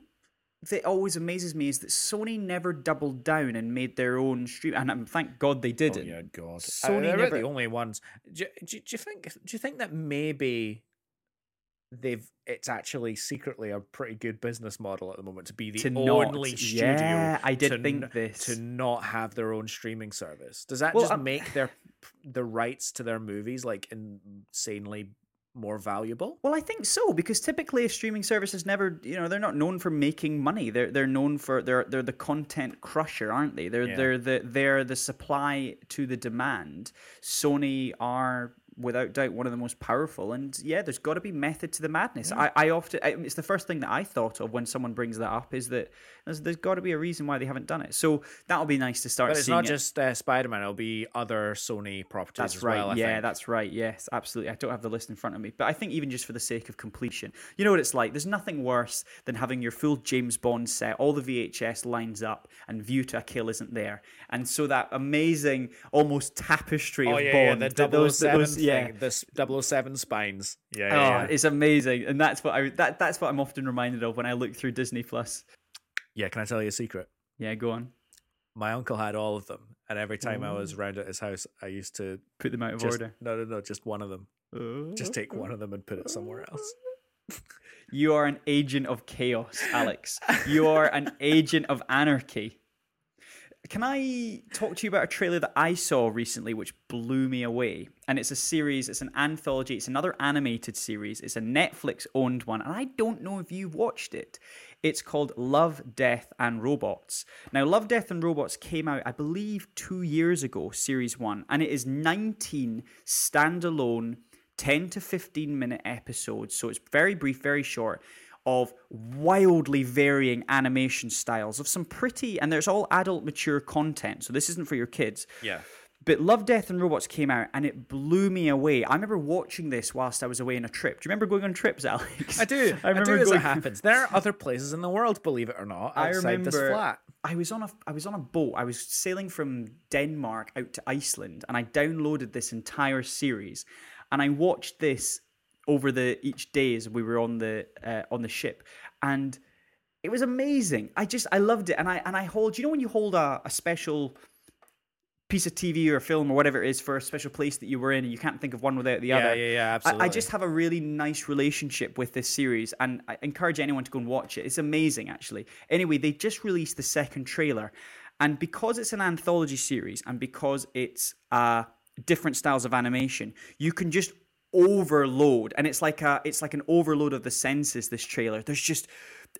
that always amazes me is that Sony never doubled down and made their own stream, and um, thank God they didn't. Oh yeah, God. Sony uh, they're never... the only ones. Do, do, do you think? Do you think that maybe they've? It's actually secretly a pretty good business model at the moment to be the to only not, studio. Yeah, I did to, think this to not have their own streaming service. Does that well, just um... make their the rights to their movies like insanely more valuable? Well, I think so, because typically a streaming service is never, you know, they're not known for making money. They're they're known for they're they're the content crusher, aren't they? They're yeah. they're the they're the supply to the demand. Sony are without doubt one of the most powerful, and yeah, there's got to be method to the madness. Yeah. I I often I, it's the first thing that I thought of when someone brings that up is that there's, there's got to be a reason why they haven't done it. So that'll be nice to start. But it's seeing not it. just uh, Spider-Man; it'll be other Sony properties. That's as right. Well, I yeah, think. that's right. Yes, absolutely. I don't have the list in front of me, but I think even just for the sake of completion, you know what it's like. There's nothing worse than having your full James Bond set, all the V H S lines up, and View to a Kill isn't there, and so that amazing, almost tapestry oh, of yeah, Bond. Yeah, the those, those, yeah, the double oh seven spines. Yeah, oh, yeah, it's amazing, and that's what I that that's what I'm often reminded of when I look through Disney Plus. Yeah, can I tell you a secret? Yeah, go on. My uncle had all of them, and every time Ooh. I was round at his house, I used to put them out of just, order. No, no, no, just one of them. Ooh. Just take one of them and put it somewhere else. You are an agent of chaos, Alex. You are an agent of anarchy. Can I talk to you about a trailer that I saw recently which blew me away? And it's a series, it's an anthology, it's another animated series, it's a Netflix-owned one, and I don't know if you've watched it. It's called Love, Death and Robots. Now, Love, Death and Robots came out, I believe, two years ago, series one, and it is nineteen standalone ten to fifteen minute episodes, so it's very brief, very short, of wildly varying animation styles of some pretty, and there's all adult mature content, so this isn't for your kids. Yeah. But Love, Death and Robots came out and it blew me away. I remember watching this whilst I was away on a trip. Do you remember going on trips, Alex? I do. I, remember I do as going... it happens. There are other places in the world, believe it or not, outside I remember this flat. I was on a I was on a boat. I was sailing from Denmark out to Iceland, and I downloaded this entire series and I watched this over the each day as we were on the uh, on the ship, and it was amazing. I just I loved it, and I and I hold you know when you hold a, a special piece of T V or a film or whatever it is for a special place that you were in, and you can't think of one without the yeah, other. Yeah, yeah, absolutely. I, I just have a really nice relationship with this series, and I encourage anyone to go and watch it. It's amazing, actually. Anyway, they just released the second trailer, and because it's an anthology series and because it's uh, different styles of animation, you can just overload, and it's like a it's like an overload of the senses, this trailer. There's just,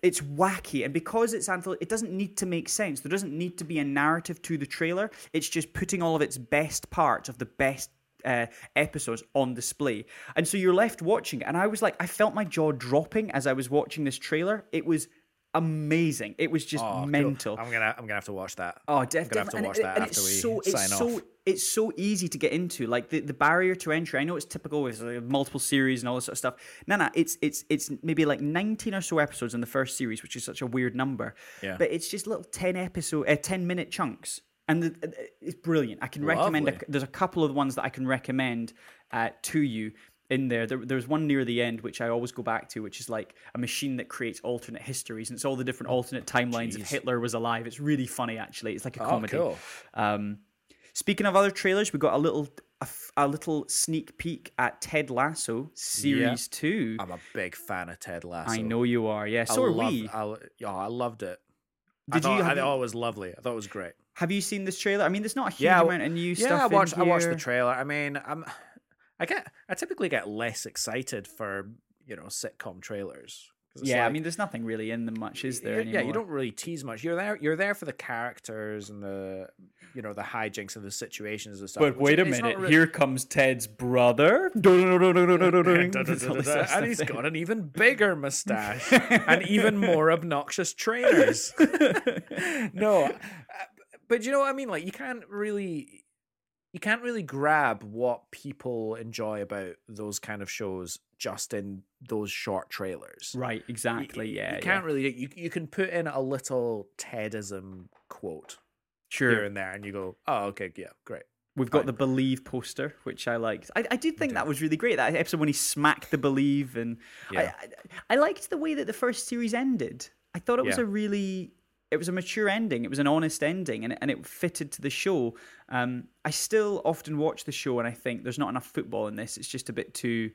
it's wacky, and because it's anthology, it doesn't need to make sense. There doesn't need to be a narrative to the trailer. It's just putting all of its best parts of the best uh, episodes on display, and so you're left watching it. And I was like, I felt my jaw dropping as I was watching this trailer. It was amazing. It was just oh, mental. Cool. I'm gonna I'm gonna have to watch that. Oh, definitely. I'm gonna have to watch and that it, after we so, sign it's off. So, it's so easy to get into, like the, the barrier to entry. I know it's typical with like multiple series and all this sort of stuff. No, no, it's it's it's maybe like nineteen or so episodes in the first series, which is such a weird number. Yeah. But it's just little ten episode, uh, ten minute chunks. And the, it's brilliant. I can Lovely. recommend... A, there's a couple of ones that I can recommend uh, to you in there. there. There's one near the end, which I always go back to, which is like a machine that creates alternate histories. And it's all the different alternate timelines Jeez. if Hitler was alive. It's really funny, actually. It's like a oh, comedy. Cool. Um, speaking of other trailers, we got a little... A, f- a little sneak peek at Ted Lasso Series yeah. two. I'm a big fan of Ted Lasso. I know you are, yeah. So I are loved, we. I, oh, I loved it. Did I thought, you, I thought you... it was lovely. I thought it was great. Have you seen this trailer? I mean, there's not a huge yeah, amount of new yeah, stuff I watched, in here. Yeah, I watched the trailer. I mean, I'm, I get, I typically get less excited for, you know, sitcom trailers. Yeah, like, I mean, there's nothing really in them much, is there? Yeah, you don't really tease much. You're there, you're there for the characters and the, you know, the hijinks and the situations and stuff. But wait a minute, really... here comes Ted's brother, and he's got an even bigger mustache and even more obnoxious trainers. No, but you know what I mean. Like, you can't really, you can't really grab what people enjoy about those kind of shows just in those short trailers. Right, exactly, you, yeah. You can't yeah. really... You, you can put in a little Tedism quote sure. here and there, and you go, oh, okay, yeah, great. We've got Fine. the Believe poster, which I liked. I, I did think that was really great, that episode when he smacked the Believe, and yeah. I, I I liked the way that the first series ended. I thought it was yeah. a really... It was a mature ending. It was an honest ending, and it, and it fitted to the show. Um, I still often watch the show, and I think there's not enough football in this. It's just a bit too...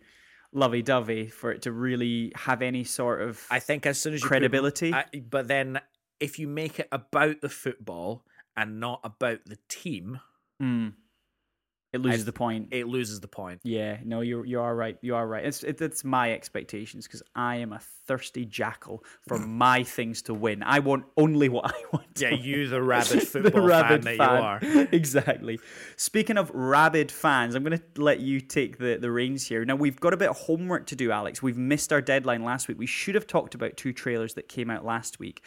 lovey-dovey for it to really have any sort of I think as soon as you credibility. Put, I, but then if you make it about the football and not about the team, mm. it loses I, the point. It loses the point. Yeah, no, you you are right. You are right. It's it, it's my expectations because I am a thirsty jackal for my things to win. I want only what I want. To yeah, win. You the rabid football the rabid fan, fan that you are. Exactly. Speaking of rabid fans, I'm going to let you take the, the reins here. Now, we've got a bit of homework to do, Alex. We've missed our deadline last week. We should have talked about two trailers that came out last week.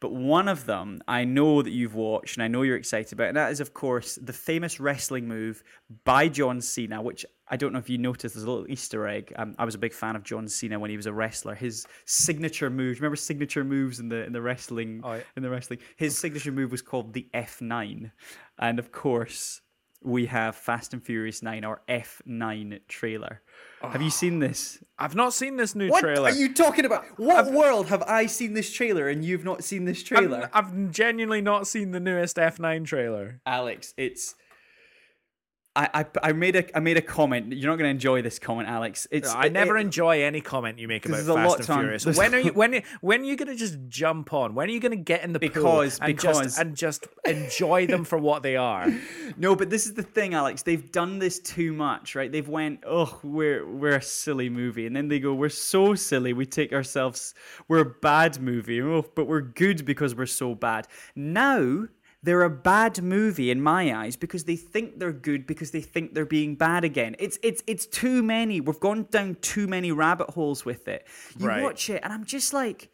But one of them I know that you've watched and I know you're excited about, and that is, of course, the famous wrestling move by John Cena, which I don't know if you noticed, there's a little Easter egg. Um, I was a big fan of John Cena when he was a wrestler. His signature move, remember signature moves in the in the wrestling? Oh, yeah. In the wrestling, his signature move was called the F nine. And, of course, we have Fast and Furious nine, or F nine trailer. Oh, have you seen this? I've not seen this new what trailer. What are you talking about? What I've, world have I seen this trailer and you've not seen this trailer? I've, I've genuinely not seen the newest F nine trailer. Alex, it's... I, I I made a I made a comment. You're not going to enjoy this comment, Alex. It's I it, never it, enjoy any comment you make about Fast lot and time. Furious. When are you when when are you going to just jump on? When are you going to get in the because, pool and because just, and just enjoy them for what they are? No, but this is the thing, Alex. They've done this too much, right? They've went, oh, we're we're a silly movie, and then they go, we're so silly. We take ourselves, we're a bad movie, oh, but we're good because we're so bad. Now. They're a bad movie in my eyes because they think they're good because they think they're being bad again. It's it's it's too many. We've gone down too many rabbit holes with it. You right. watch it and I'm just like,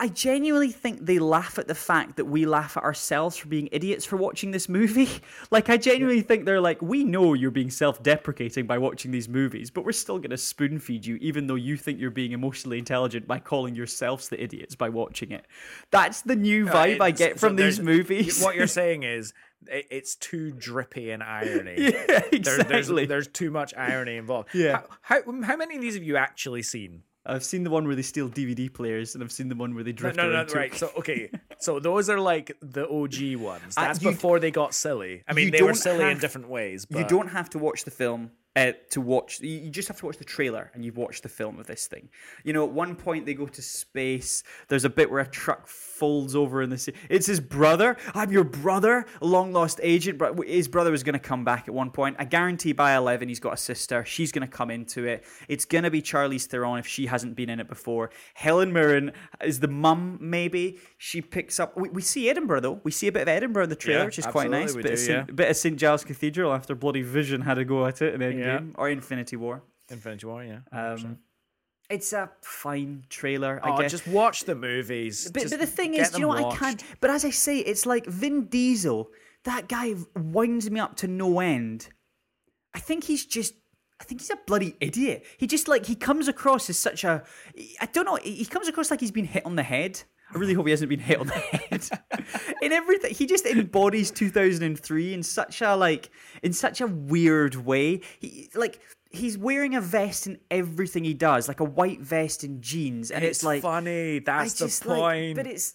I genuinely think they laugh at the fact that we laugh at ourselves for being idiots for watching this movie. Like, I genuinely yeah. think they're like, we know you're being self-deprecating by watching these movies, but we're still going to spoon feed you even though you think you're being emotionally intelligent by calling yourselves the idiots by watching it. That's the new vibe uh, I get from so these movies. What you're saying is it, it's too drippy in irony. Yeah, exactly. There, there's, there's too much irony involved. Yeah. How, how, how many of these have you actually seen? I've seen the one where they steal D V D players, and I've seen the one where they drift around. No, no, no, no right. So, okay. So those are like the O G ones. That's uh, before they got silly. I mean, they were silly have, in different ways. But... You don't have to watch the film uh, to watch... You just have to watch the trailer, and you've watched the film of this thing. You know, at one point, they go to space. There's a bit where a truck folds over in the sea. It's his brother. I'm your brother. A long-lost agent. His brother was going to come back at one point. I guarantee by eleven, he's got a sister. She's going to come into it. It's going to be Charlize Theron if she hasn't been in it before. Helen Mirren is the mum, maybe. She picks up... We, we see Edinburgh, though. We see a bit of Edinburgh in the trailer, yeah, which is quite nice. A bit, yeah. bit of Saint Giles Cathedral after bloody Vision had a go at it in Endgame. Yeah. Or Infinity War. Infinity War, yeah. Um, it's a fine trailer, I oh, guess. Just watch the movies. But, but the thing is, do you know what? Watched. I can't... But as I say, it's like Vin Diesel. That guy winds me up to no end. I think he's just... I think he's a bloody idiot. He just, like, he comes across as such a... I don't know. He comes across like he's been hit on the head. I really hope he hasn't been hit on the head. In everything, he just embodies two thousand three in such a like, in such a weird way. He like he's wearing a vest in everything he does, like a white vest and jeans, and it's, it's like funny. That's I the point. Like, but it's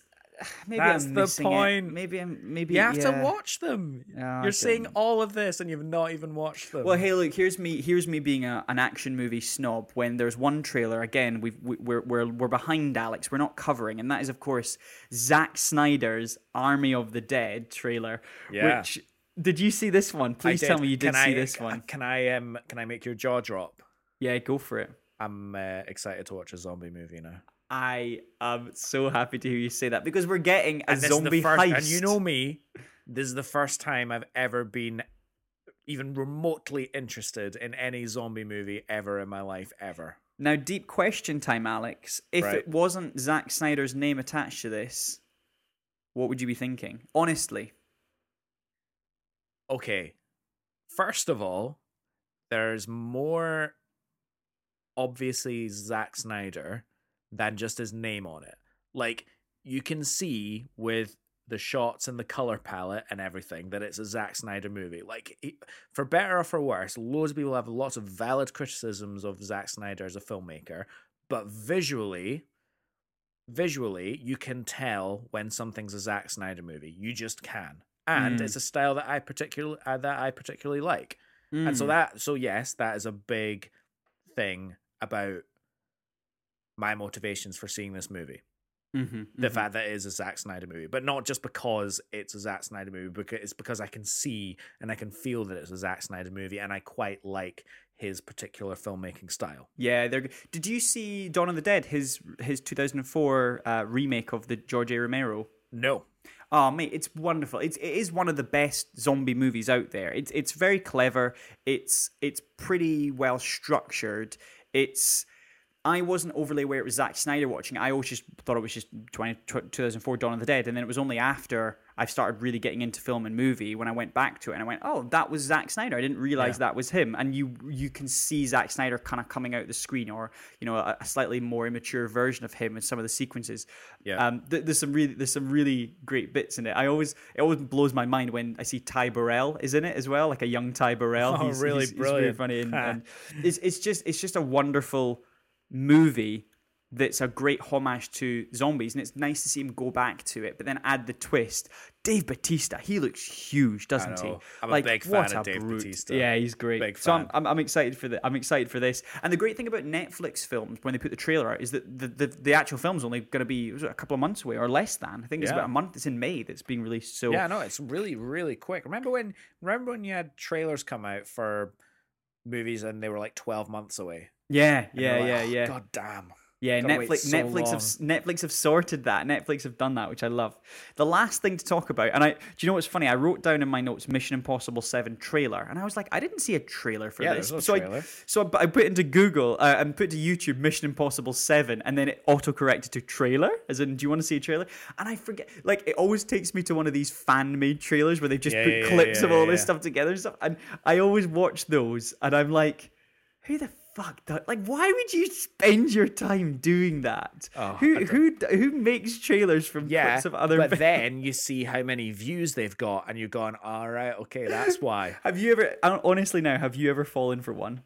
maybe that's I'm the point. It. Maybe I'm maybe you have yeah. to watch them. Oh, You're saying all of this and you've not even watched them. Well, hey, look, here's me. Here's me being a, an action movie snob. When there's one trailer again, we've, we we're we're we're behind Alex. We're not covering, and that is of course Zack Snyder's Army of the Dead trailer. Yeah. Which did you see this one? Please tell me you did can see I, this one. Can I um can I make your jaw drop? Yeah, go for it. I'm uh, excited to watch a zombie movie now. I am so happy to hear you say that because we're getting a zombie first, heist. And you know me, this is the first time I've ever been even remotely interested in any zombie movie ever in my life, ever. Now, deep question time, Alex. If right. it wasn't Zack Snyder's name attached to this, what would you be thinking? Honestly. Okay. First of all, there's more, obviously, Zack Snyder than just his name on it. Like, you can see with the shots and the color palette and everything that it's a Zack Snyder movie. Like, for better or for worse, loads of people have lots of valid criticisms of Zack Snyder as a filmmaker, but visually, visually, you can tell when something's a Zack Snyder movie. You just can. And mm. it's a style that I particularly uh, that I particularly like. Mm. And so that, so yes, that is a big thing about my motivations for seeing this movie. Mm-hmm, the mm-hmm. fact that it is a Zack Snyder movie, but not just because it's a Zack Snyder movie, because it's because I can see and I can feel that it's a Zack Snyder movie and I quite like his particular filmmaking style. Yeah, they're... Did you see Dawn of the Dead, his his two thousand four uh, remake of the George A. Romero? No. Oh, mate, it's wonderful. It's it is one of the best zombie movies out there. It's it's very clever. It's it's pretty well structured. It's... I wasn't overly aware it was Zack Snyder watching. I always just thought it was just twenty, two thousand four Dawn of the Dead. And then it was only after I've started really getting into film and movie when I went back to it and I went, oh, that was Zack Snyder. I didn't realize yeah. that was him. And you you can see Zack Snyder kind of coming out the screen, or, you know, a, a slightly more immature version of him in some of the sequences. Yeah. Um, th- there's some really there's some really great bits in it. I always it always blows my mind when I see Ty Burrell is in it as well, like a young Ty Burrell. Oh, he's really he's, brilliant. He's really funny. And, and it's it's just it's just a wonderful movie that's a great homage to zombies, and it's nice to see him go back to it, but then add the twist. Dave Bautista, he looks huge, doesn't he? I'm like, a big fan of Dave brute. Bautista. Yeah, he's great. Big so fan. I'm, I'm I'm excited for the I'm excited for this. And the great thing about Netflix films when they put the trailer out is that the the, the actual film's only going to be a couple of months away or less than. I think it's yeah. about a month. It's in May that's being released. So yeah, no, it's really really quick. Remember when remember when you had trailers come out for movies and they were like twelve months away. Yeah, and yeah, like, yeah, oh, yeah. God damn. Yeah, Gotta Netflix, so Netflix long. have Netflix have sorted that. Netflix have done that, which I love. The last thing to talk about, and I, do you know what's funny? I wrote down in my notes Mission Impossible seven trailer, and I was like, I didn't see a trailer for yeah, this. No so trailer. I, so I, I put into Google uh, and put to YouTube Mission Impossible seven, and then it auto corrected to trailer, as in, do you want to see a trailer? And I forget, like, it always takes me to one of these fan made trailers where they just yeah, put yeah, clips yeah, of all yeah, this yeah. stuff together and stuff, and I always watch those, and I'm like, who the fuck that. Like, why would you spend your time doing that? Oh, who who who makes trailers from yeah, clips of other but videos? Then you see how many views they've got and you're going, all right, okay, that's why. Have you ever, honestly now, have you ever fallen for one?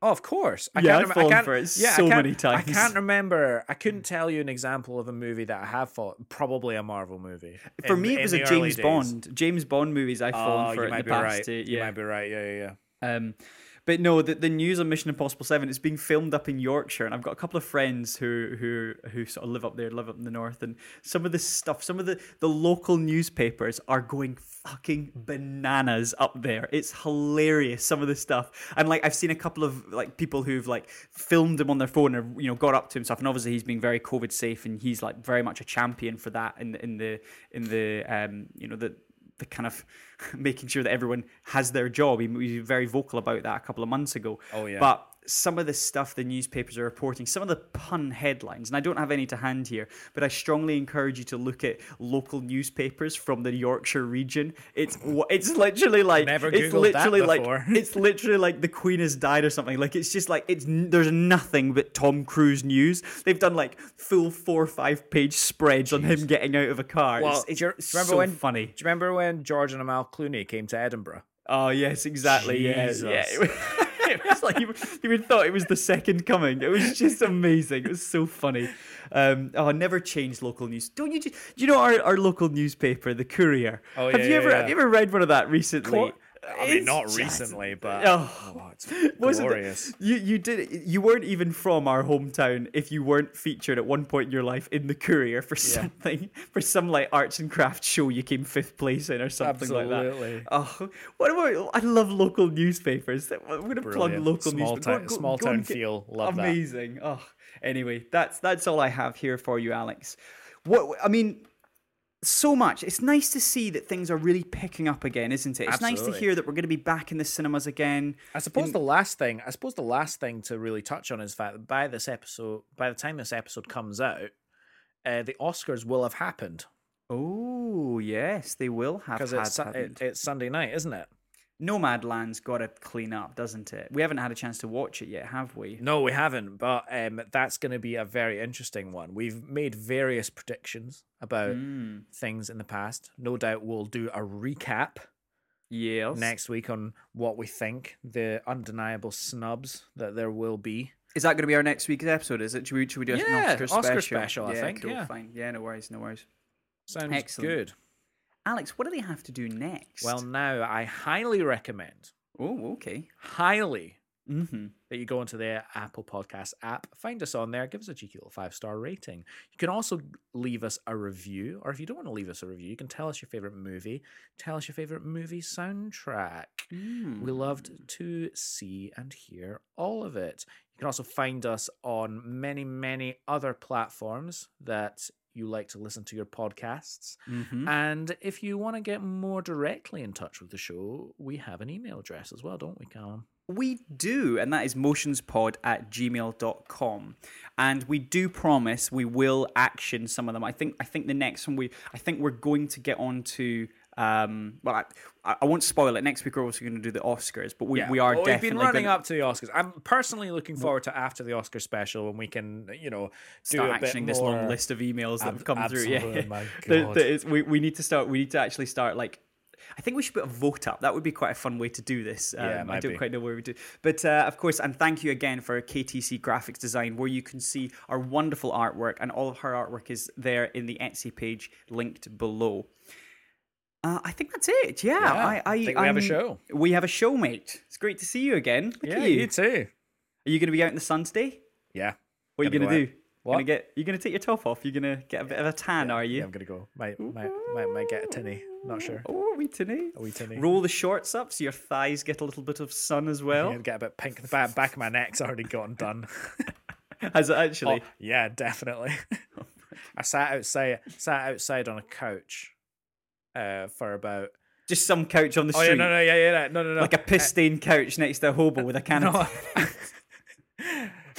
Oh, of course. I yeah, can't I've rem- fallen I can't, for it yeah, so many times. I can't remember. I couldn't tell you an example of a movie that I have fallen. Probably a Marvel movie. For in, me, it was a James Bond. James Bond movies I've fallen oh, for in the past. Right. Two, yeah. You might be right. Yeah, yeah, yeah. Um, But no, the, the news on Mission Impossible seven is being filmed up in Yorkshire, and I've got a couple of friends who who who sort of live up there, live up in the north, and some of this stuff, some of the, the local newspapers are going fucking bananas up there. It's hilarious, some of the stuff. And like, I've seen a couple of like people who've like filmed him on their phone and, you know, got up to himself, and obviously he's being very COVID safe, and he's like very much a champion for that in in the in the um you know the. the kind of making sure that everyone has their job. He was very vocal about that a couple of months ago. Oh yeah. But some of the stuff the newspapers are reporting, some of the pun headlines, and I don't have any to hand here, but I strongly encourage you to look at local newspapers from the Yorkshire region. It's it's literally like Never Googled it's literally that before. like it's literally like the Queen has died or something. Like it's just like it's there's nothing but Tom Cruise news. They've done like full four or five page spreads Jeez. on him getting out of a car. Well, it's, it's do you remember so when, funny. Do you remember when George and Amal Clooney came to Edinburgh? Oh yes, exactly. Jesus. Yeah, yeah. It was like you would thought it was the second coming. It was just amazing. It was so funny. Um, oh, never change local news. Don't you? Just, do you know our, our local newspaper, the Courier? Oh yeah. Have you ever yeah. have you ever read one of that recently? Cool. I mean, it's not recently, just, but oh, oh, it's glorious. Wasn't it, you you did you weren't even from our hometown if you weren't featured at one point in your life in the Courier for yeah. something for some like arts and crafts show you came fifth place in or something Absolutely. like that. Oh, what about, I love local newspapers. We're gonna Brilliant. plug local small newspapers. Town, go, go, small go town get, feel, love amazing. that. Amazing. Oh, anyway, that's that's all I have here for you, Alex. What I mean. So much. It's nice to see that things are really picking up again, isn't it? It's Absolutely. nice to hear that we're going to be back in the cinemas again. I suppose in... the last thing, I suppose the last thing to really touch on is the fact that by this episode, by the time this episode comes out, uh, the Oscars will have happened. Oh yes, they will have because it's, it, it's Sunday night, isn't it? Nomadland's got to clean up, doesn't it? We haven't had a chance to watch it yet, have we? No, we haven't, but um, that's going to be a very interesting one. We've made various predictions about mm. things in the past. No doubt we'll do a recap yes. next week on what we think, the undeniable snubs that there will be. Is that going to be our next week's episode? Is it? Should we, should we do yeah, an Oscar, Oscar special? special yeah, I think. Cool, yeah. Fine. yeah, no worries, no worries. Sounds Excellent. good. Alex, what do they have to do next? Well, now I highly recommend. Oh, okay. Highly mm-hmm. that you go into their Apple Podcast app, find us on there, give us a cheeky little five-star rating. You can also leave us a review, or if you don't want to leave us a review, you can tell us your favorite movie. Tell us your favorite movie soundtrack. Mm. We loved to see and hear all of it. You can also find us on many, many other platforms that you like to listen to your podcasts. Mm-hmm. And if you want to get more directly in touch with the show, we have an email address as well, don't we, Callum? We do, and that is motionspod at gmail dot com. And we do promise we will action some of them. I think I think the next one, we I think we're going to get on to... Um, well, I, I won't spoil it. Next week we're also going to do the Oscars, but we, yeah. we are well, definitely... We've been running gonna... up to the Oscars. I'm personally looking forward to after the Oscar special when we can, you know, do start a actioning bit this more... long list of emails that Ab- have come absolutely, through. Yeah, my God. the, the, it's, we, we need to start, we need to actually start like... I think we should put a vote up. That would be quite a fun way to do this. Um, yeah, I don't be. quite know where we do. But uh, of course, and thank you again for K T C Graphics Design, where you can see our wonderful artwork, and all of her artwork is there in the Etsy page linked below. Uh, I think that's it. Yeah, yeah I, I think we I'm, have a show. We have a show, mate. It's great to see you again. Look yeah, at you. you too. Are you going to be out in the sun today? Yeah. What are you going to do? What? Gonna get, you're going to take your top off. You're going to get a bit of a tan, yeah, are you? Yeah, I'm going to go. Might, might, might, might get a tinny. Not sure. Oh, are we tinny? Are we tinny? Roll the shorts up so your thighs get a little bit of sun as well. Yeah, get a bit pink. The back, back of my neck's already gone done. Has it actually? Oh, yeah, definitely. I sat outside. Sat outside on a couch. Uh, for about just some couch on the street. Oh yeah, no, no, yeah, yeah, no, no, no. Like a piss stained uh, couch next to a hobo with a can no. of.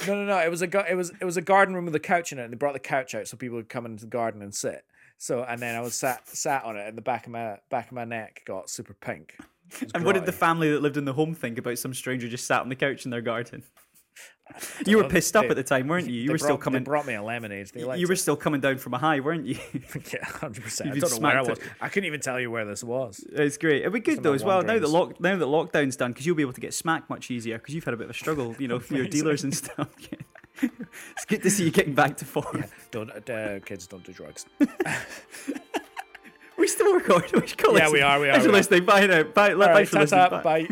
no, no, no. It was a it was it was a garden room with a couch in it, and they brought the couch out so people would come into the garden and sit. So and then I was sat sat on it, and the back of my back of my neck got super pink. And grotty. What did the family that lived in the home think about some stranger just sat on the couch in their garden? You were pissed they, up at the time, weren't you? You were brought, still coming. They brought me a lemonade. They liked you were it. still coming down from a high, weren't you? Yeah, hundred percent. I don't know where I was. It. I couldn't even tell you where this was. It's great. It'd be good Some though as well. Now that lock, now that lockdown's done, because you'll be able to get smacked much easier. Because you've had a bit of a struggle, you know, for your dealers and stuff. It's good to see you getting back to form. Yeah, don't uh, kids don't do drugs. We still record. We yeah, we are. We are. Thanks for listening. Bye now. Bye. All right, bye for listening. Bye.